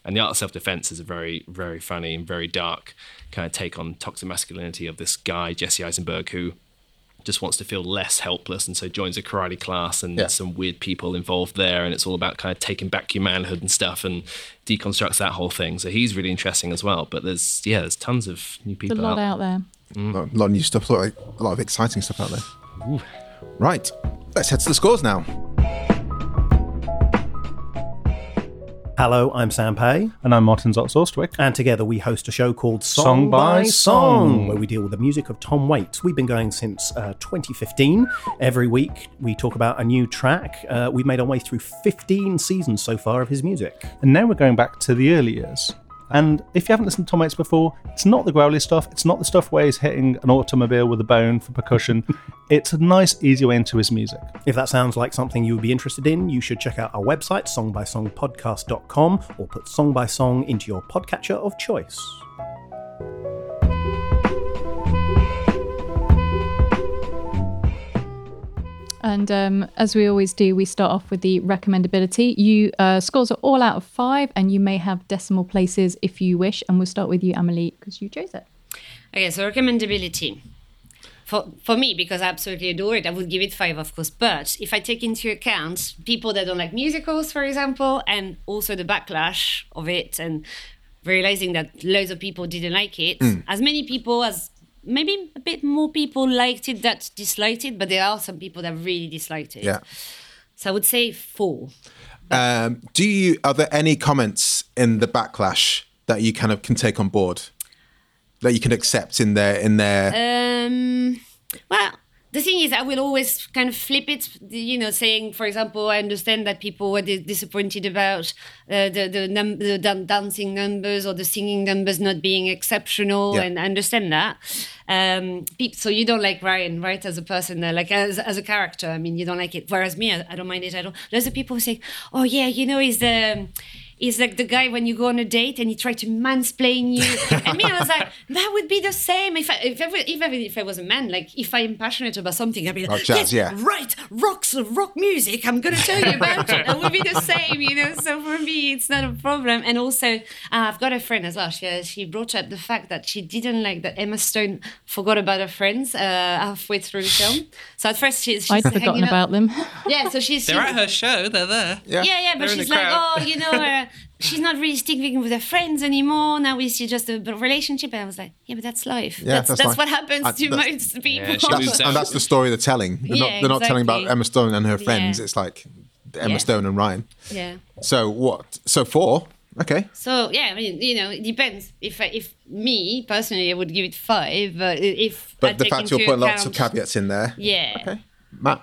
And The Art of Self-Defense is a very, very funny and very dark kind of take on toxic masculinity of this guy, Jesse Eisenberg, who just wants to feel less helpless, and so joins a karate class, and yeah. there's some weird people involved there, and it's all about kind of taking back your manhood and stuff, and deconstructs that whole thing. So he's really interesting as well. But there's, yeah, there's tons of new people out. A lot out, out there. Mm. A lot of new stuff, a lot of, a lot of exciting stuff out there. Ooh. Right, let's head to the scores now. Hello, I'm Sam Pay. And I'm Martin Zotz-Orstwick. And together we host a show called Song, Song by Song, Song, where we deal with the music of Tom Waits. We've been going since uh, twenty fifteen. Every week we talk about a new track. Uh, we've made our way through fifteen seasons so far of his music. And now we're going back to the early years. And if you haven't listened to Tom Waits before, it's not the growly stuff. It's not the stuff where he's hitting an automobile with a bone for percussion. It's a nice, easy way into his music. If that sounds like something you would be interested in, you should check out our website, song by song podcast dot com, or put Song by Song into your podcatcher of choice. And um, as we always do, we start off with the recommendability. You uh, scores are all out of five, and you may have decimal places if you wish. And we'll start with you, Amelie, because you chose it. Okay, so recommendability. For, for me, because I absolutely adore it, I would give it five, of course. But if I take into account people that don't like musicals, for example, and also the backlash of it, and realizing that loads of people didn't like it, mm. as many people as... Maybe a bit more people liked it that disliked it, but there are some people that really disliked it. Yeah. So I would say four. Um, do you, are there any comments in the backlash that you kind of can take on board, that you can accept in their, in their... Um, well, the thing is, I will always kind of flip it, you know, saying, for example, I understand that people were di- disappointed about uh, the, the, num- the dan- dancing numbers or the singing numbers not being exceptional, yeah. and I understand that. Um, so you don't like Ryan, right, as a person, uh, like as, as a character. I mean, you don't like it. Whereas me, I, I don't mind it at all. There's the people who say, oh, yeah, you know, he's... Um, He's like the guy when you go on a date and he tries to mansplain you. And me, I was like, that would be the same if I, if I, if I, if I was a man. Like, if I'm passionate about something, I'd be like, rock jazz, yes, yeah. right, rocks, rock music, I'm going to tell you about it. That would be the same, you know. So for me, it's not a problem. And also, uh, I've got a friend as well. She, she brought up the fact that she didn't like that Emma Stone forgot about her friends uh, halfway through the film. So at first, she's, she's I'd forgotten out. about them. Yeah, so she's... They're she's, at her show, they're there. Yeah, yeah, yeah but she's like, crowd. oh, you know... Uh, she's not really sticking with her friends anymore. Now we see just a relationship. And I was like, yeah, but that's life. Yeah, that's that's, that's life. What happens I, to most people. Yeah, that's, and that's the story they're telling. They're, yeah, not, they're exactly. not telling about Emma Stone and her friends. Yeah. It's like Emma yeah. Stone and Ryan. Yeah. So what? So four. Okay. So, yeah, I mean, you know, it depends. If I, if me, personally, I would give it five. But if But I the fact you'll put account, lots of caveats in there. Yeah. Okay. Matt?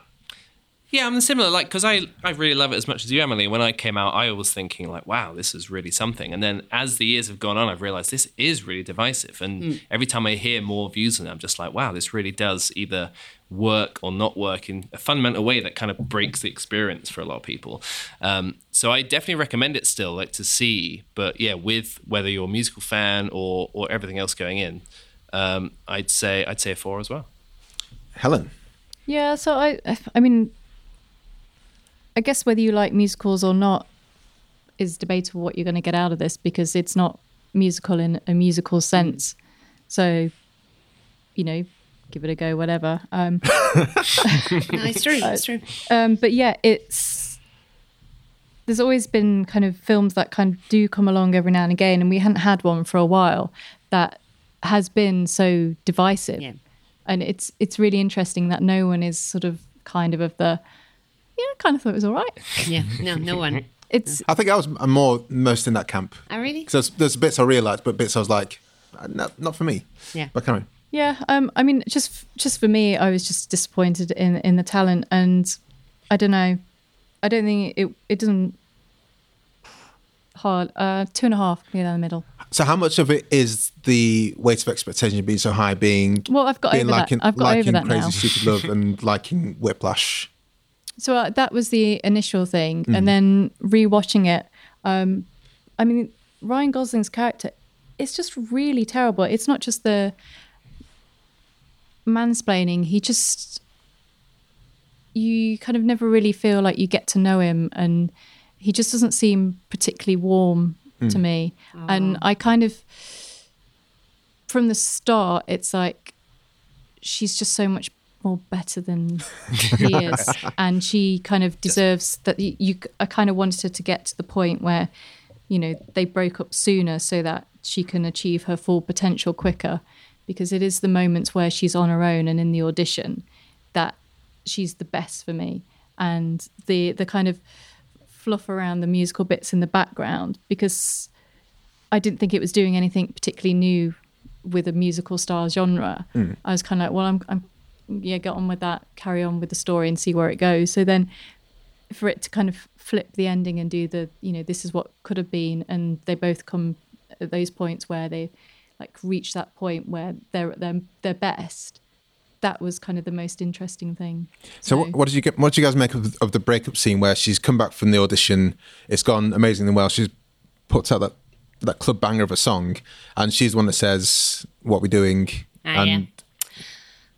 Yeah, I'm similar, like, because I, I really love it as much as you, Emily. When I came out, I was thinking, like, wow, this is really something. And then as the years have gone on, I've realised this is really divisive. And mm. every time I hear more views on it, I'm just like, wow, this really does either work or not work in a fundamental way that kind of breaks the experience for a lot of people. Um, so I definitely recommend it still, like, to see. But, yeah, with whether you're a musical fan or or everything else going in, um, I'd say I'd say a four as well. Helen? Yeah, so I I mean... I guess whether you like musicals or not is debatable what you're going to get out of this, because it's not musical in a musical sense. So, you know, give it a go, whatever. Um, no, it's true, it's true. Um, but yeah, it's, there's always been kind of films that kind of do come along every now and again, and we hadn't had one for a while that has been so divisive. Yeah. And it's it's really interesting that no one is sort of kind of of the... Yeah, I kind of thought it was all right. Yeah, no, no one. It's. I think I was more most in that camp. Oh, really? Because there's, there's bits I realised, but bits I was like, not, not for me. Yeah. But come on. Yeah, um, I mean, just just for me, I was just disappointed in, in the talent, and I don't know, I don't think it it doesn't hard uh, two and a half near down the middle. So how much of it is the weight of expectation being so high, being well, I've got over liking, that. I've got liking over that Crazy now. Stupid Love and liking Whiplash. So uh, that was the initial thing. Mm. And then rewatching it, um, I mean, Ryan Gosling's character, it's just really terrible. It's not just the mansplaining. He just, you kind of never really feel like you get to know him. And he just doesn't seem particularly warm mm. to me. Aww. And I kind of, from the start, it's like, she's just so much more better than he is, and she kind of deserves that. You, you I kind of wanted her to get to the point where, you know, they broke up sooner so that she can achieve her full potential quicker, because it is the moments where she's on her own and in the audition that she's the best for me, and the the kind of fluff around the musical bits in the background, because I didn't think it was doing anything particularly new with a musical star genre. Mm. I was kind of like, well, I'm, I'm yeah, get on with that, carry on with the story and see where it goes. So then for it to kind of flip the ending and do the, you know, this is what could have been, and they both come at those points where they like reach that point where they're at their, their best, that was kind of the most interesting thing. So, so what, what did you get, what did you guys make of, of the breakup scene where she's come back from the audition, it's gone amazingly well, she's put out that, that club banger of a song, and she's the one that says, what we're doing, oh, and yeah.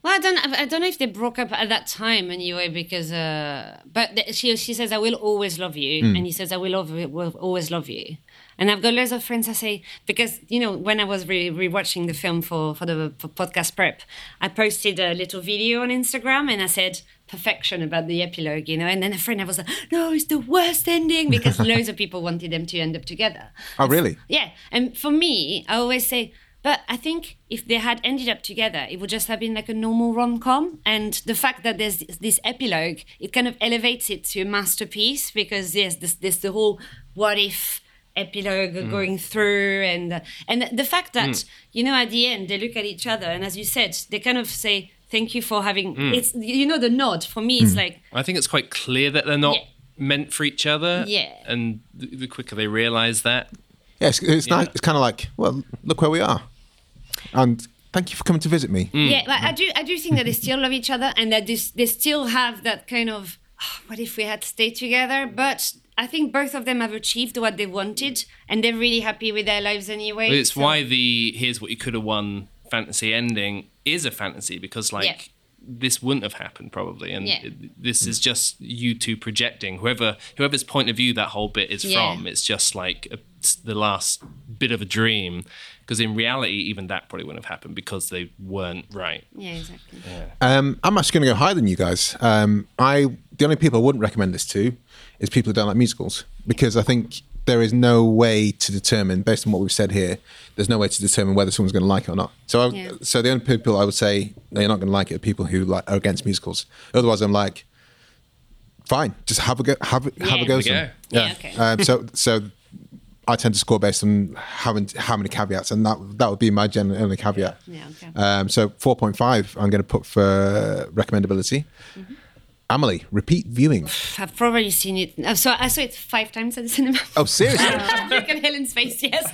Well, I don't. I don't know if they broke up at that time anyway, because. Uh, but she she says, "I will always love you," mm. and he says, "I will, love, will always love you." And I've got loads of friends. I say, because you know, when I was re- rewatching the film for for the for podcast prep, I posted a little video on Instagram, and I said perfection about the epilogue, you know. And then a friend I was like, "No, it's the worst ending," because loads of people wanted them to end up together. Oh, really? So, yeah. And for me, I always say. But I think if they had ended up together, it would just have been like a normal rom-com. And the fact that there's this epilogue, it kind of elevates it to a masterpiece, because there's, this, there's the whole what-if epilogue mm. going through. And and the fact that, mm. you know, at the end, they look at each other. And as you said, they kind of say, thank you for having... Mm. It's You know, the nod, for me, mm. it's like... I think it's quite clear that they're not yeah. meant for each other. Yeah. And the quicker they realise that... Yeah, it's, it's, yeah. Nice. It's kind of like, well, look where we are. And thank you for coming to visit me. Mm. Yeah, but I do I do think that they still love each other, and that they, they still have that kind of, oh, what if we had stayed together? But I think both of them have achieved what they wanted, and they're really happy with their lives anyway. But it's so. Why the here's what you could have won fantasy ending is a fantasy, because like yeah. this wouldn't have happened probably, and yeah. it, this is just you two projecting. Whoever whoever's point of view that whole bit is yeah. from, it's just like a, it's the last bit of a dream. Because in reality, even that probably wouldn't have happened because they weren't right. Yeah, exactly. Yeah. Um, I'm actually going to go higher than you guys. Um, I the only people I wouldn't recommend this to is people who don't like musicals, because I think there is no way to determine, based on what we've said here, there's no way to determine whether someone's going to like it or not. So, I, yeah. so the only people I would say no, you're not going to like it are people who like, are against musicals. Otherwise, I'm like, fine, just have a go. Have a, yeah. have a go. go. Yeah. yeah. Okay. Um, so so. I tend to score based on how many, how many caveats, and that that would be my general only caveat. Yeah, okay. Um, so four point five I'm going to put for recommendability. Mm-hmm. Amelie, repeat viewing. I've probably seen it. So I saw it five times at the cinema. Oh, seriously? Look at Helen's face, yes.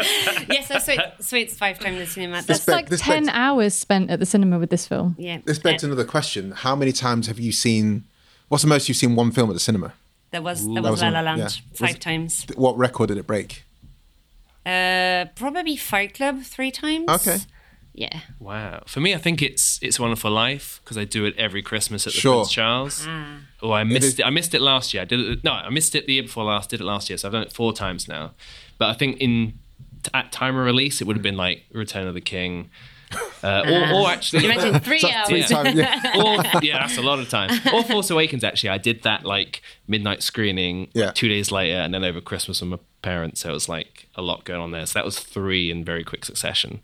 Yes, I saw it, saw it five times at the cinema. That's Dispe- like ten begs, hours spent at the cinema with this film. Yeah. This begs uh, another question. How many times have you seen, what's the most you've seen one film at the cinema? There was, there was, was La La Land, yeah. five was, times. What record did it break? Uh, probably Fight Club three times. Okay. Yeah. Wow. For me, I think it's it's Wonderful Life, because I do it every Christmas at the sure. Prince Charles. Ah. Oh, I missed it, it. I missed it last year. I did it. No, I missed it the year before last. Did it last year, so I've done it four times now. But I think in at time of release, it would have been like Return of the King. Uh, or, or actually imagine three hours yeah. Time, yeah. Or, yeah that's a lot of time, or Force Awakens. Actually I did that like midnight screening yeah. like, two days later, and then over Christmas with my parents, so it was like a lot going on there, so that was three in very quick succession.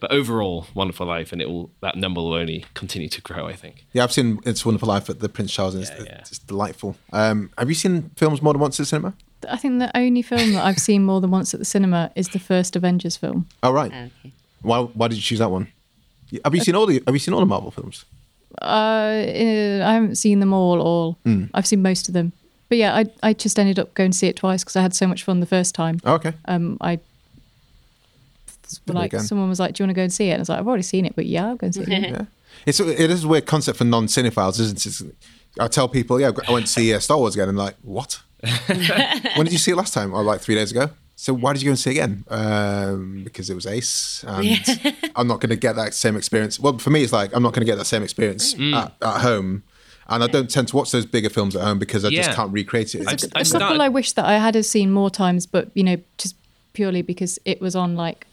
But overall, Wonderful Life, and it will that number will only continue to grow, I think. Yeah, I've seen It's Wonderful Life at the Prince Charles, and it's, yeah, yeah. it's delightful. Um, have you seen films more than once at the cinema? I think the only film that I've seen more than once at the cinema is the first Avengers film. Oh right, okay. Why? Why did you choose that one? Have you seen all the Have you seen all the Marvel films? Uh, I haven't seen them all. All mm. I've seen most of them, but yeah, I I just ended up going to see it twice because I had so much fun the first time. Oh, okay. Um, I like someone was like, "Do you want to go and see it?" And I was like, "I've already seen it, but yeah, I'll go and see it." Yeah. It's it is a weird concept for non-cinephiles, isn't it? I tell people, "Yeah, I went to see uh, Star Wars again," and like, "What? When did you see it last time?" Oh, like three days ago. So why did you go and see it again? Um, because it was ace, and yeah. I'm not going to get that same experience. Well, for me, it's like I'm not going to get that same experience mm. at, at home, and I don't tend to watch those bigger films at home because I yeah. just can't recreate it. It's I've, a, I've a couple I wish that I had seen more times, but you know, just purely because it was on like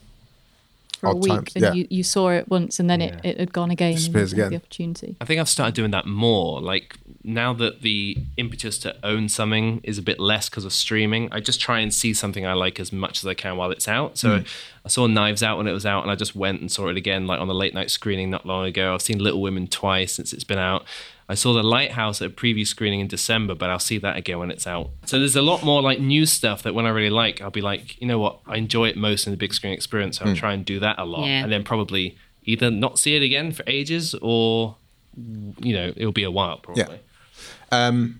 for a week, times. and yeah. you, you saw it once, and then yeah. it, it had gone again. Disappears again. The opportunity. I think I've started doing that more, like. Now that the impetus to own something is a bit less because of streaming, I just try and see something I like as much as I can while it's out. So mm. I saw Knives Out when it was out, and I just went and saw it again, like on the late night screening not long ago. I've seen Little Women twice since it's been out. I saw The Lighthouse at a preview screening in December, but I'll see that again when it's out. So there's a lot more like new stuff that when I really like, I'll be like, you know what, I enjoy it most in the big screen experience. So I'll mm. try and do that a lot, yeah. and then probably either not see it again for ages, or you know, it'll be a while probably. Yeah. Um,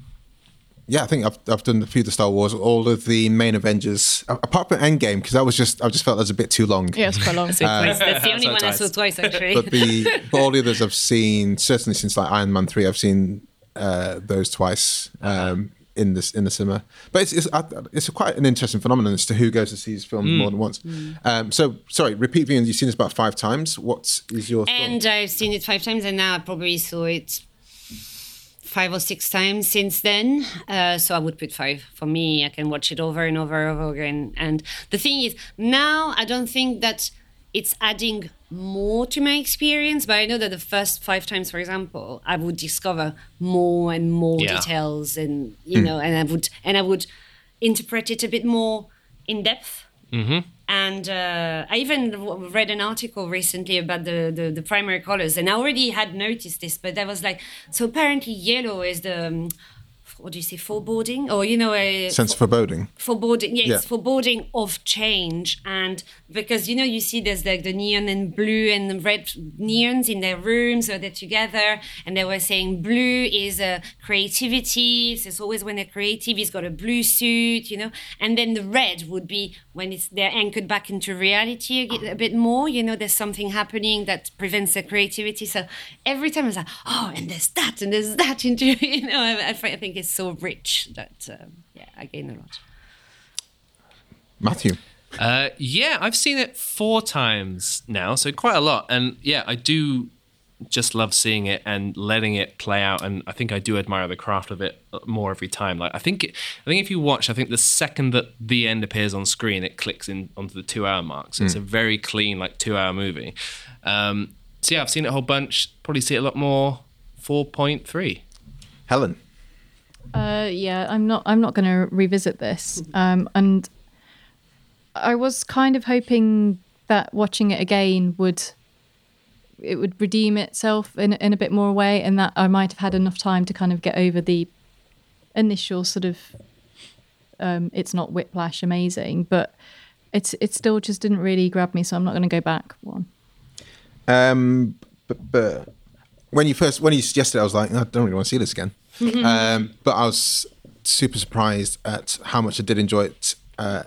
yeah, I think I've I've done a few of the Star Wars, all of the main Avengers, apart from Endgame, because I was just I just felt that was a bit too long. Yeah, it's quite long. um, That's the only so one twice. I saw twice actually. But the but all the others I've seen, certainly since like Iron Man three, I've seen uh, those twice um, in this in the cinema. But it's it's, it's a quite an interesting phenomenon as to who goes to see these films mm. more than once. Mm. Um, so sorry, repeat viewing. You've seen this about five times. What is your thought? And I've seen it five times, and now I probably saw it five or six times since then, uh, so I would put five. For me, I can watch it over and over and over again. And the thing is, now I don't think that it's adding more to my experience, but I know that the first five times, for example, I would discover more and more yeah. details, and you mm. know, and I would and I would interpret it a bit more in depth. Mm-hmm. And uh, I even read an article recently about the, the, the primary colors, and I already had noticed this, but I was like, so apparently yellow is the, um, what do you say, foreboding? Or, you know, a... Sense of foreboding. Foreboding, yes, yeah. foreboding of change. And because, you know, you see there's like the neon and blue and the red neons in their rooms, or they're together, and they were saying blue is uh, creativity, so it's always when they're creative, he's got a blue suit, you know, and then the red would be when it's they're anchored back into reality a, a bit more, you know, there's something happening that prevents their creativity. So every time it's like, oh, and there's that, and there's that. Into, you know, I, I think it's so rich that, um, yeah, I gain a lot. Matthew? Uh, yeah, I've seen it four times now, so quite a lot. And yeah, I do just love seeing it and letting it play out, and I think I do admire the craft of it more every time. Like I think it, I think if you watch, I think the second that the end appears on screen, it clicks in onto the two hour mark, so mm. it's a very clean like two hour movie. Um, so yeah, I've seen it a whole bunch, probably see it a lot more. Four point three. Helen? Uh, yeah, I'm not I'm not going to revisit this, um, and I was kind of hoping that watching it again would it would redeem itself in in a bit more way, and that I might have had enough time to kind of get over the initial sort of um, it's not Whiplash amazing, but it's it still just didn't really grab me, so I'm not going to go back one. Um, but, but when you first when you suggested it, I was like, I don't really want to see this again. um, but I was super surprised at how much I did enjoy it uh,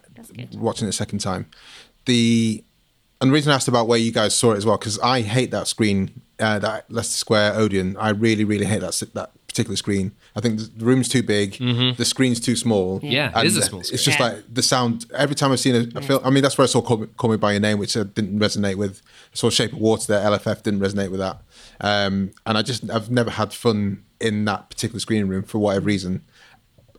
watching it a second time. The And the reason I asked about where you guys saw it as well, because I hate that screen, uh, that Leicester Square Odeon. I really, really hate that that particular screen. I think the room's too big, mm-hmm. the screen's too small. Yeah, and it is a small screen. It's just yeah. like the sound. Every time I've seen a, a yeah. film, I mean, that's where I saw Call Me, Call Me By Your Name, which I didn't resonate with. I saw Shape of Water there, L F F, didn't resonate with that. Um, and I just, I've never had fun in that particular screening room for whatever reason.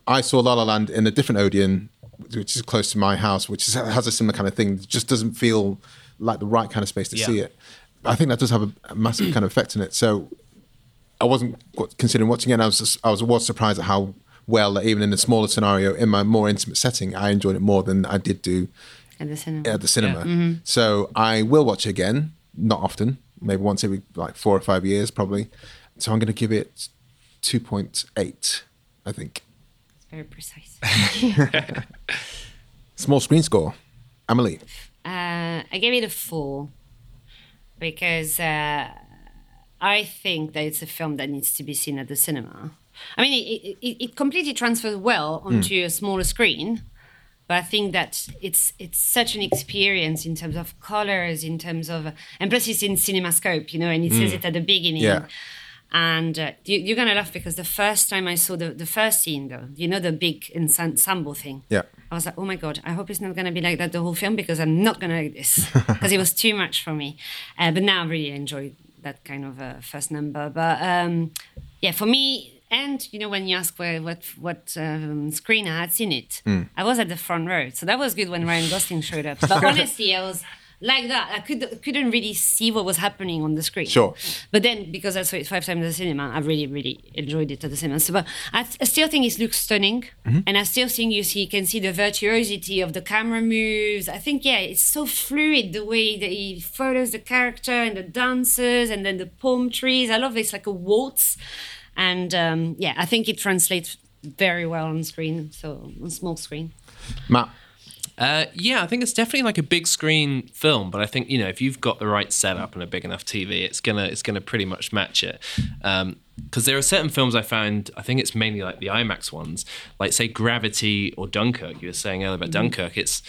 I saw La La Land in a different Odeon, which is close to my house, which is, has a similar kind of thing. It just doesn't feel like the right kind of space to yeah. see it. I think that does have a, a massive kind of effect on it. So I wasn't considering watching it. And I was just, I was, was surprised at how well, like, even in the smaller scenario, in my more intimate setting, I enjoyed it more than I did do at the cinema. At the cinema. Yeah. Mm-hmm. So I will watch it again, not often, maybe once every like four or five years probably. So I'm going to give it two point eight, I think. It's very precise. Small screen score. Amelie? Uh, I gave it a four because uh, I think that it's a film that needs to be seen at the cinema. I mean, it, it, it completely transfers well onto mm. a smaller screen, but I think that it's it's such an experience in terms of colors, in terms of... And plus it's in CinemaScope, you know, and it mm. says it at the beginning. Yeah. And uh, you, you're going to laugh because the first time I saw the, the first scene, though, you know, the big ensemble thing. Yeah. I was like, oh, my God, I hope it's not going to be like that the whole film because I'm not going to like this because it was too much for me. Uh, but now I really enjoyed that kind of uh, first number. But, um, yeah, for me, and, you know, when you ask where, what what um, screen I had seen it, mm. I was at the front row. So that was good when Ryan Gosling showed up. But honestly, I was... Like that, I could, couldn't really see what was happening on the screen. Sure. But then, because I saw it five times at the cinema, I really, really enjoyed it at the cinema. So, but I, th- I still think it looks stunning. Mm-hmm. And I still think you see, can see the virtuosity of the camera moves. I think, yeah, it's so fluid, the way that he follows the character and the dancers and then the palm trees. I love it. It's like a waltz. And, um, yeah, I think it translates very well on screen, so on small screen. Matt? Uh, yeah, I think it's definitely like a big screen film, but I think, you know, if you've got the right setup and a big enough T V, it's gonna it's gonna pretty much match it. Um, because there are certain films I found, I think it's mainly like the IMAX ones, like say Gravity or Dunkirk. You were saying earlier about mm-hmm. Dunkirk. It's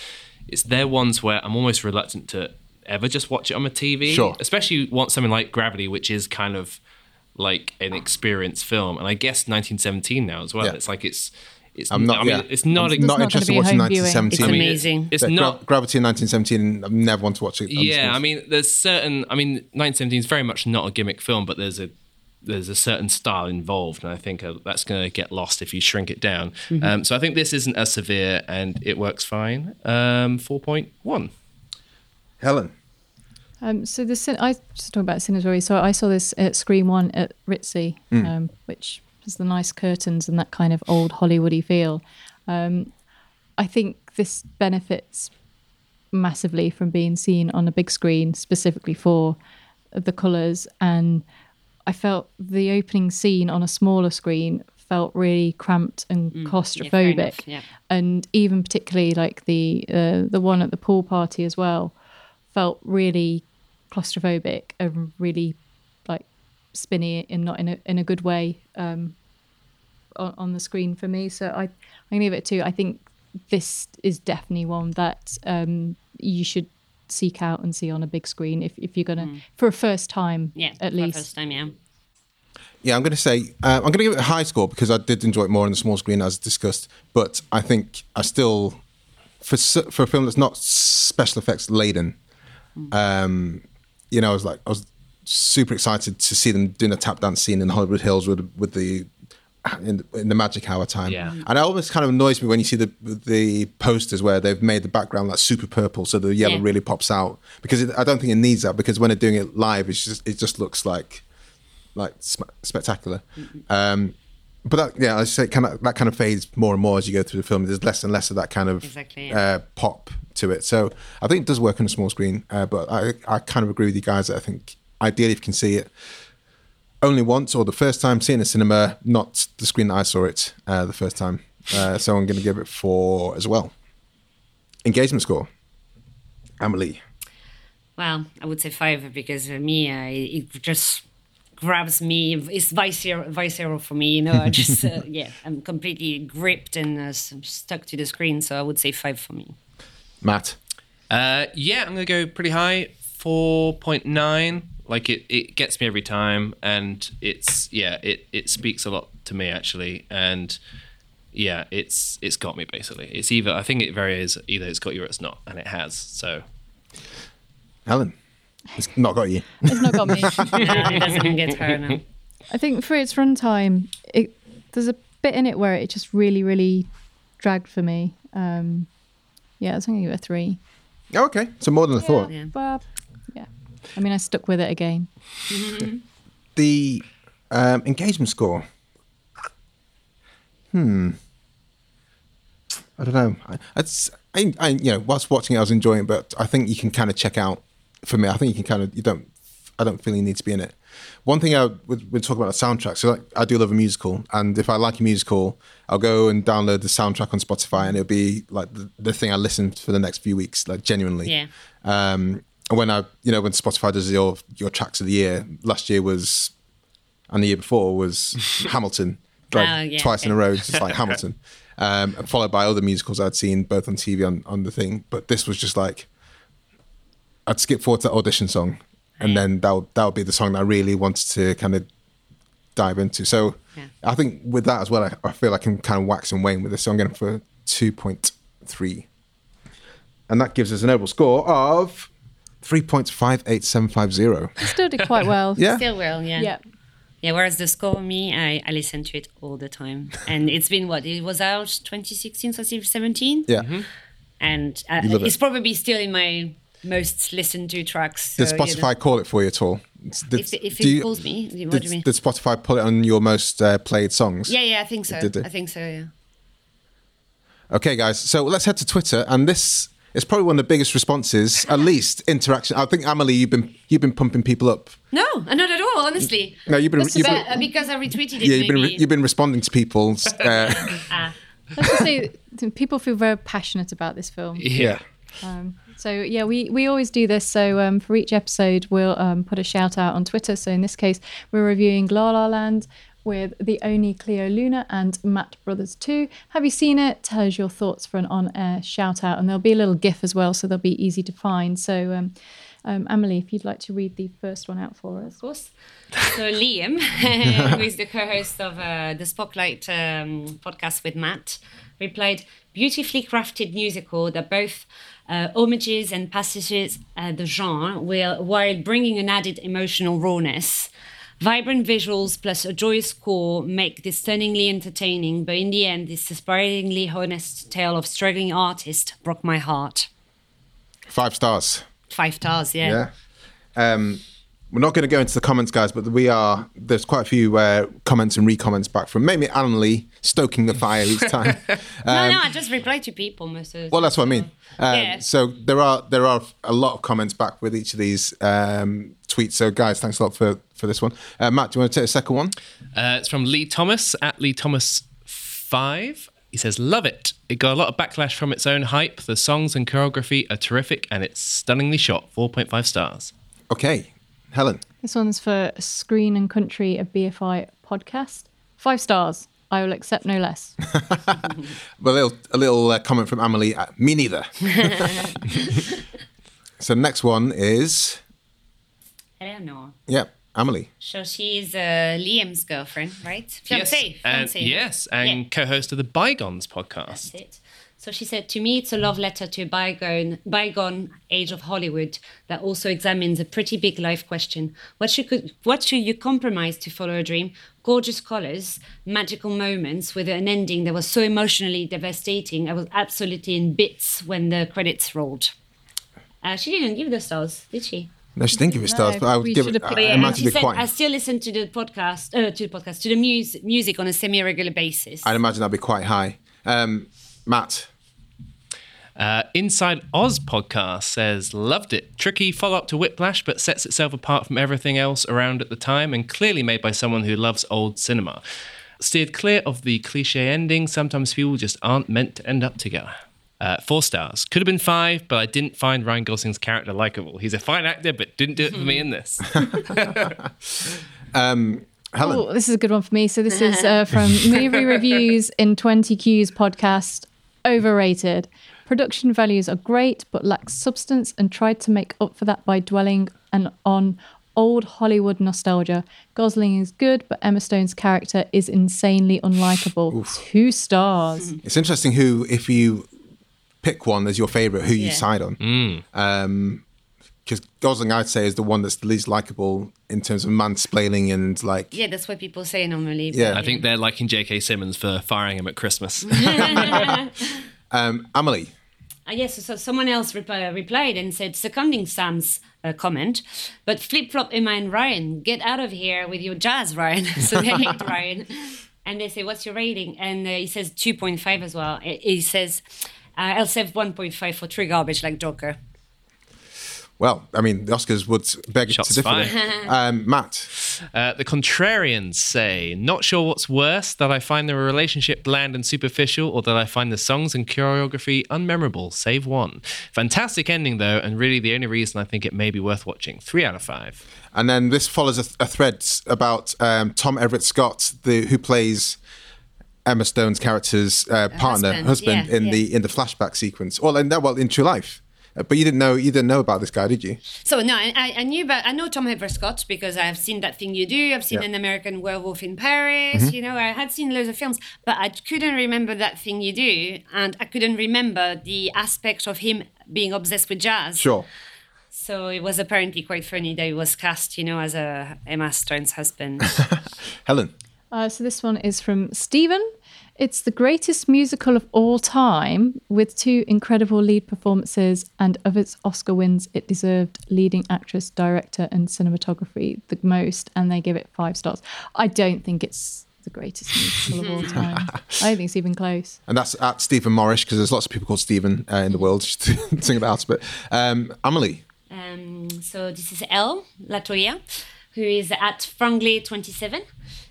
it's their ones where I'm almost reluctant to ever just watch it on my T V, sure. especially want something like Gravity, which is kind of like an experience film, and I guess nineteen seventeen now as well. Yeah. It's like it's. It's I'm not. I mean, yeah. It's not. It's not interested in watching nineteen seventeen. It's amazing. I mean, it's it's not Gravity in nineteen seventeen. I never want to watch it. Yeah, I mean, there's certain. I mean, nineteen seventeen is very much not a gimmick film, but there's a there's a certain style involved, and I think uh, that's going to get lost if you shrink it down. Mm-hmm. Um, so I think this isn't as severe, and it works fine. Um, four point one. Helen. Um, so the cin- I was talking about cinematography. So I saw this at Screen One at Ritzy, mm. um, which. The nice curtains and that kind of old Hollywoody feel. Um, I think this benefits massively from being seen on a big screen, specifically for the colours. And I felt the opening scene on a smaller screen felt really cramped and mm, claustrophobic. Yeah, yeah. And even particularly like the uh, the one at the pool party as well felt really claustrophobic and really spinny and not in a in a good way um on, on the screen for me. So I I'm gonna give it a two. I think this is definitely one that um, you should seek out and see on a big screen if, if you're going to, mm. for a first time, yeah, at least. For a first time, yeah. Yeah, I'm going to say, uh, I'm going to give it a high score because I did enjoy it more on the small screen as discussed, but I think I still, for for a film that's not special effects laden, mm. um, you know, I was like, I was super excited to see them doing a tap dance scene in Hollywood Hills with with the, in the, in the magic hour time. Yeah. And it almost kind of annoys me when you see the the posters where they've made the background like super purple so the yellow yeah. really pops out, because it, I don't think it needs that, because when they're doing it live, it's just, it just looks like like spectacular. Mm-hmm. Um, but that, yeah, I say kind of, that kind of fades more and more as you go through the film. There's less and less of that kind of exactly, yeah. uh, pop to it. So I think it does work on a small screen, uh, but I, I kind of agree with you guys that I think ideally if you can see it only once or the first time seeing a cinema, not the screen that I saw it uh, the first time. Uh, so I'm going to give it four as well. Engagement score, Amelie. Well, I would say five because for me, uh, it just grabs me. It's visceral, visceral for me. You know, I just, uh, yeah, I'm completely gripped and uh, stuck to the screen. So I would say five for me. Matt? Uh, yeah, I'm going to go pretty high, four point nine. Like it, it gets me every time, and it's yeah, it, it speaks a lot to me actually, and yeah, it's it's got me basically. It's either I think it varies either it's got you or it's not, and it has. So, Helen, it's not got you. It's not got me. No, it doesn't get her. No. I think for its runtime, it there's a bit in it where it just really, really dragged for me. Um, yeah, I was going to give it a three. Oh, okay, so more than I yeah, thought. Yeah. But, I mean, I stuck with it again. Mm-hmm. The um, engagement score. Hmm. I don't know. I, I, I, you know, whilst watching it, I was enjoying it, but I think you can kind of check out for me. I think you can kind of, you don't, I don't feel you need to be in it. One thing I would, we'd talk about is soundtracks. So like, I do love a musical, and if I like a musical, I'll go and download the soundtrack on Spotify, and it'll be like the, the thing I listen to for the next few weeks, like genuinely. Yeah. Um, When I, you know, when Spotify does your your tracks of the year, last year was, and the year before was Hamilton, like oh, yeah, twice okay. in a row, just like Hamilton, um, followed by other musicals I'd seen both on T V on on the thing. But this was just like, I'd skip forward to the audition song, and yeah. then that would, that would be the song that I really wanted to kind of dive into. So yeah. I think with that as well, I, I feel I can kind of wax and wane with this. So I'm going for two point three, and that gives us an overall score of three point five eight seven five zero. You still did quite well. Yeah. Still well, yeah. yeah. Yeah, whereas the score, me, I, I listen to it all the time. And it's been what? It was out twenty sixteen, so seventeen? Yeah. Mm-hmm. And uh, it's it. probably still in my most listened to tracks. So, did Spotify you know. call it for you at all? Did, if if it you, calls me, what did, do you mean? Did Spotify pull it on your most uh, played songs? Yeah, yeah, I think so. It did it. I think so, yeah. Okay, guys, so let's head to Twitter. And this... it's probably one of the biggest responses, at least interaction. I think Amelie, you've been you've been pumping people up. No, not at all. Honestly, no, you've been, re- you've been because I retweeted it. Yeah, you've been re- you've been responding to people. Uh, ah. Let's just say people feel very passionate about this film. Yeah. Um, so yeah, we we always do this. So um, for each episode, we'll um, put a shout out on Twitter. So in this case, we're reviewing La La Land with the only Cleo Luna and Matt Brothers two. Have you seen it? Tell us your thoughts for an on-air shout-out. And there'll be a little GIF as well, so they'll be easy to find. So, um, um, Amelie, if you'd like to read the first one out for us. Of course. So, Liam, who is the co-host of uh, the Spotlight um, podcast with Matt, replied, beautifully crafted musical that both uh, homages and passages uh, the genre will, while bringing an added emotional rawness. Vibrant visuals plus a joyous score make this stunningly entertaining, but in the end, this aspiringly honest tale of struggling artist broke my heart. Five stars. Five stars, yeah. yeah. Um, we're not going to go into the comments, guys, but we are. There's quite a few uh, comments and re-comments back from mainly Alan Lee, stoking the fire each time. um, no, no, I just reply to people most of the time. Well, that's what I mean. Um, yeah. So there are there are a lot of comments back with each of these um, tweets. So, guys, thanks a lot for. for this one. Uh, Matt, do you want to take a second one? Uh, it's from Lee Thomas, at Lee Thomas five. He says, love it. It got a lot of backlash from its own hype. The songs and choreography are terrific and it's stunningly shot. four point five stars. Okay. Helen. This one's for Screen and Country, a B F I podcast. Five stars. I will accept no less. Well, a little, a little uh, comment from Amelie. Uh, me neither. So next one is... Eleanor. Yep, Amelie. So she's uh, Liam's girlfriend, right? Fiancée. Yes, uh, yes, and yeah. co-host of the Bygones podcast. That's it. So she said, to me, it's a love letter to a bygone, bygone age of Hollywood that also examines a pretty big life question. What should, could, what should you compromise to follow a dream? Gorgeous colors, magical moments with an ending that was so emotionally devastating. I was absolutely in bits when the credits rolled. Uh, she didn't give the stars, did she? No, she didn't give it stars, no, but I would give it. Uh, yeah, and she said, I still listen to the podcast, uh, to the podcast, to the music, music on a semi-regular basis. I'd imagine that'd be quite high. Um, Matt. Uh, Inside Oz podcast says, loved it. Tricky follow-up to Whiplash, but sets itself apart from everything else around at the time and clearly made by someone who loves old cinema. Steered clear of the cliche ending. Sometimes people just aren't meant to end up together. Uh, four stars. Could have been five, but I didn't find Ryan Gosling's character likeable. He's a fine actor, but didn't do it for me in this. um, Helen. Oh, this is a good one for me. So this is uh, from Movie Reviews in twenty Q's podcast. Overrated. Production values are great, but lack substance and tried to make up for that by dwelling and on old Hollywood nostalgia. Gosling is good, but Emma Stone's character is insanely unlikable. Oof. Two stars. It's interesting who, if you... pick one as your favourite, who you yeah. side on. Mm. Um, because Gosling, I'd say, is the one that's the least likeable in terms of mansplaining and like... Yeah, that's what people say normally. Yeah, I think they're liking J K Simmons for firing him at Christmas. um, Amelie. Uh, yes, so someone else rep- uh, replied and said, seconding Sam's uh, comment, but flip-flop Emma and Ryan, get out of here with your jazz, Ryan. So they hate Ryan. And they say, what's your rating? And uh, he says two point five as well. He says... Uh, I'll save one point five for true garbage like Joker. Well, I mean, the Oscars would beg Shots to differ. um, Matt? Uh, the contrarians say, not sure what's worse, that I find the relationship bland and superficial, or that I find the songs and choreography unmemorable, save one. Fantastic ending, though, and really the only reason I think it may be worth watching. Three out of five. And then this follows a, th- a thread about um, Tom Everett Scott, the, who plays... Emma Stone's character's uh, partner, husband, husband yeah, in yeah. the in the flashback sequence, or in that well in True Life, uh, but you didn't know you didn't know about this guy, did you? So no, I, I knew about I know Tom Everett Scott because I've seen That Thing You Do, I've seen yeah. An American Werewolf in Paris, mm-hmm. you know, I had seen loads of films, but I couldn't remember That Thing You Do, and I couldn't remember the aspect of him being obsessed with jazz. Sure. So it was apparently quite funny that he was cast, you know, as a Emma Stone's husband. Helen. Uh, so this one is from Stephen. It's the greatest musical of all time with two incredible lead performances, and of its Oscar wins, it deserved leading actress, director and cinematography the most, and they give it five stars. I don't think it's the greatest musical of all time. I don't think it's even close. And that's at Stephen Morrish, because there's lots of people called Stephen uh, in the world to think about. But um, Amelie? Um, so this is Elle Latoya, who is at Franglais twenty-seven.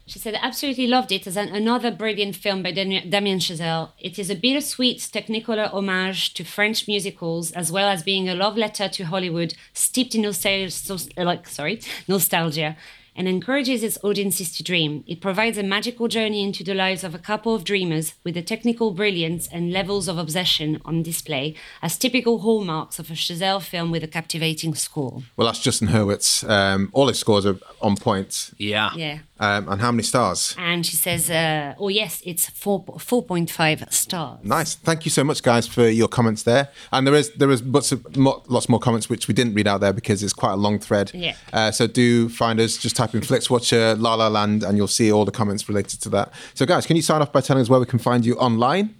She said, absolutely loved it as an, another brilliant film by Damien Chazelle. It is a bittersweet technicolor homage to French musicals, as well as being a love letter to Hollywood, steeped in nostal- like, sorry, nostalgia, and encourages its audiences to dream. It provides a magical journey into the lives of a couple of dreamers with the technical brilliance and levels of obsession on display as typical hallmarks of a Chazelle film with a captivating score. Well, that's Justin Hurwitz. Um, all his scores are on point. Yeah. Yeah. Um, and how many stars? And she says, uh, oh, yes, it's four point five stars. Nice. Thank you so much, guys, for your comments there. And there is there is lots, of, lots more comments which we didn't read out there because it's quite a long thread. Yeah. Uh, so do find us. Just type in FlixWatcher, La La Land, and you'll see all the comments related to that. So, guys, can you sign off by telling us where we can find you online?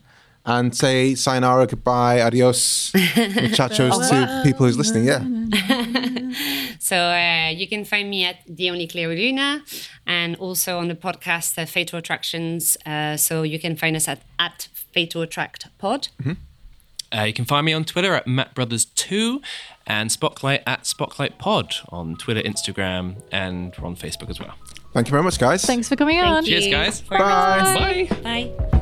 And say sayonara, goodbye, adios, muchachos to people who's listening, yeah. So uh, you can find me at The Only Cleo Luna, and also on the podcast uh, Fatal Attractions. Uh, so you can find us at, at Fatal Attract Pod. Mm-hmm. Uh, you can find me on Twitter at Matt Brothers two and Spotlight at Spotlight Pod on Twitter, Instagram, and we're on Facebook as well. Thank you very much, guys. Thanks for coming Thank on. You. Cheers, guys. Bye. Bye. Bye. Bye.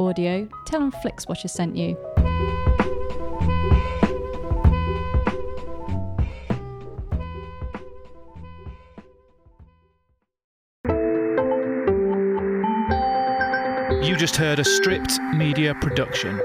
Audio. Tell them FlixWatcher sent you. You just heard a Stripped Media production.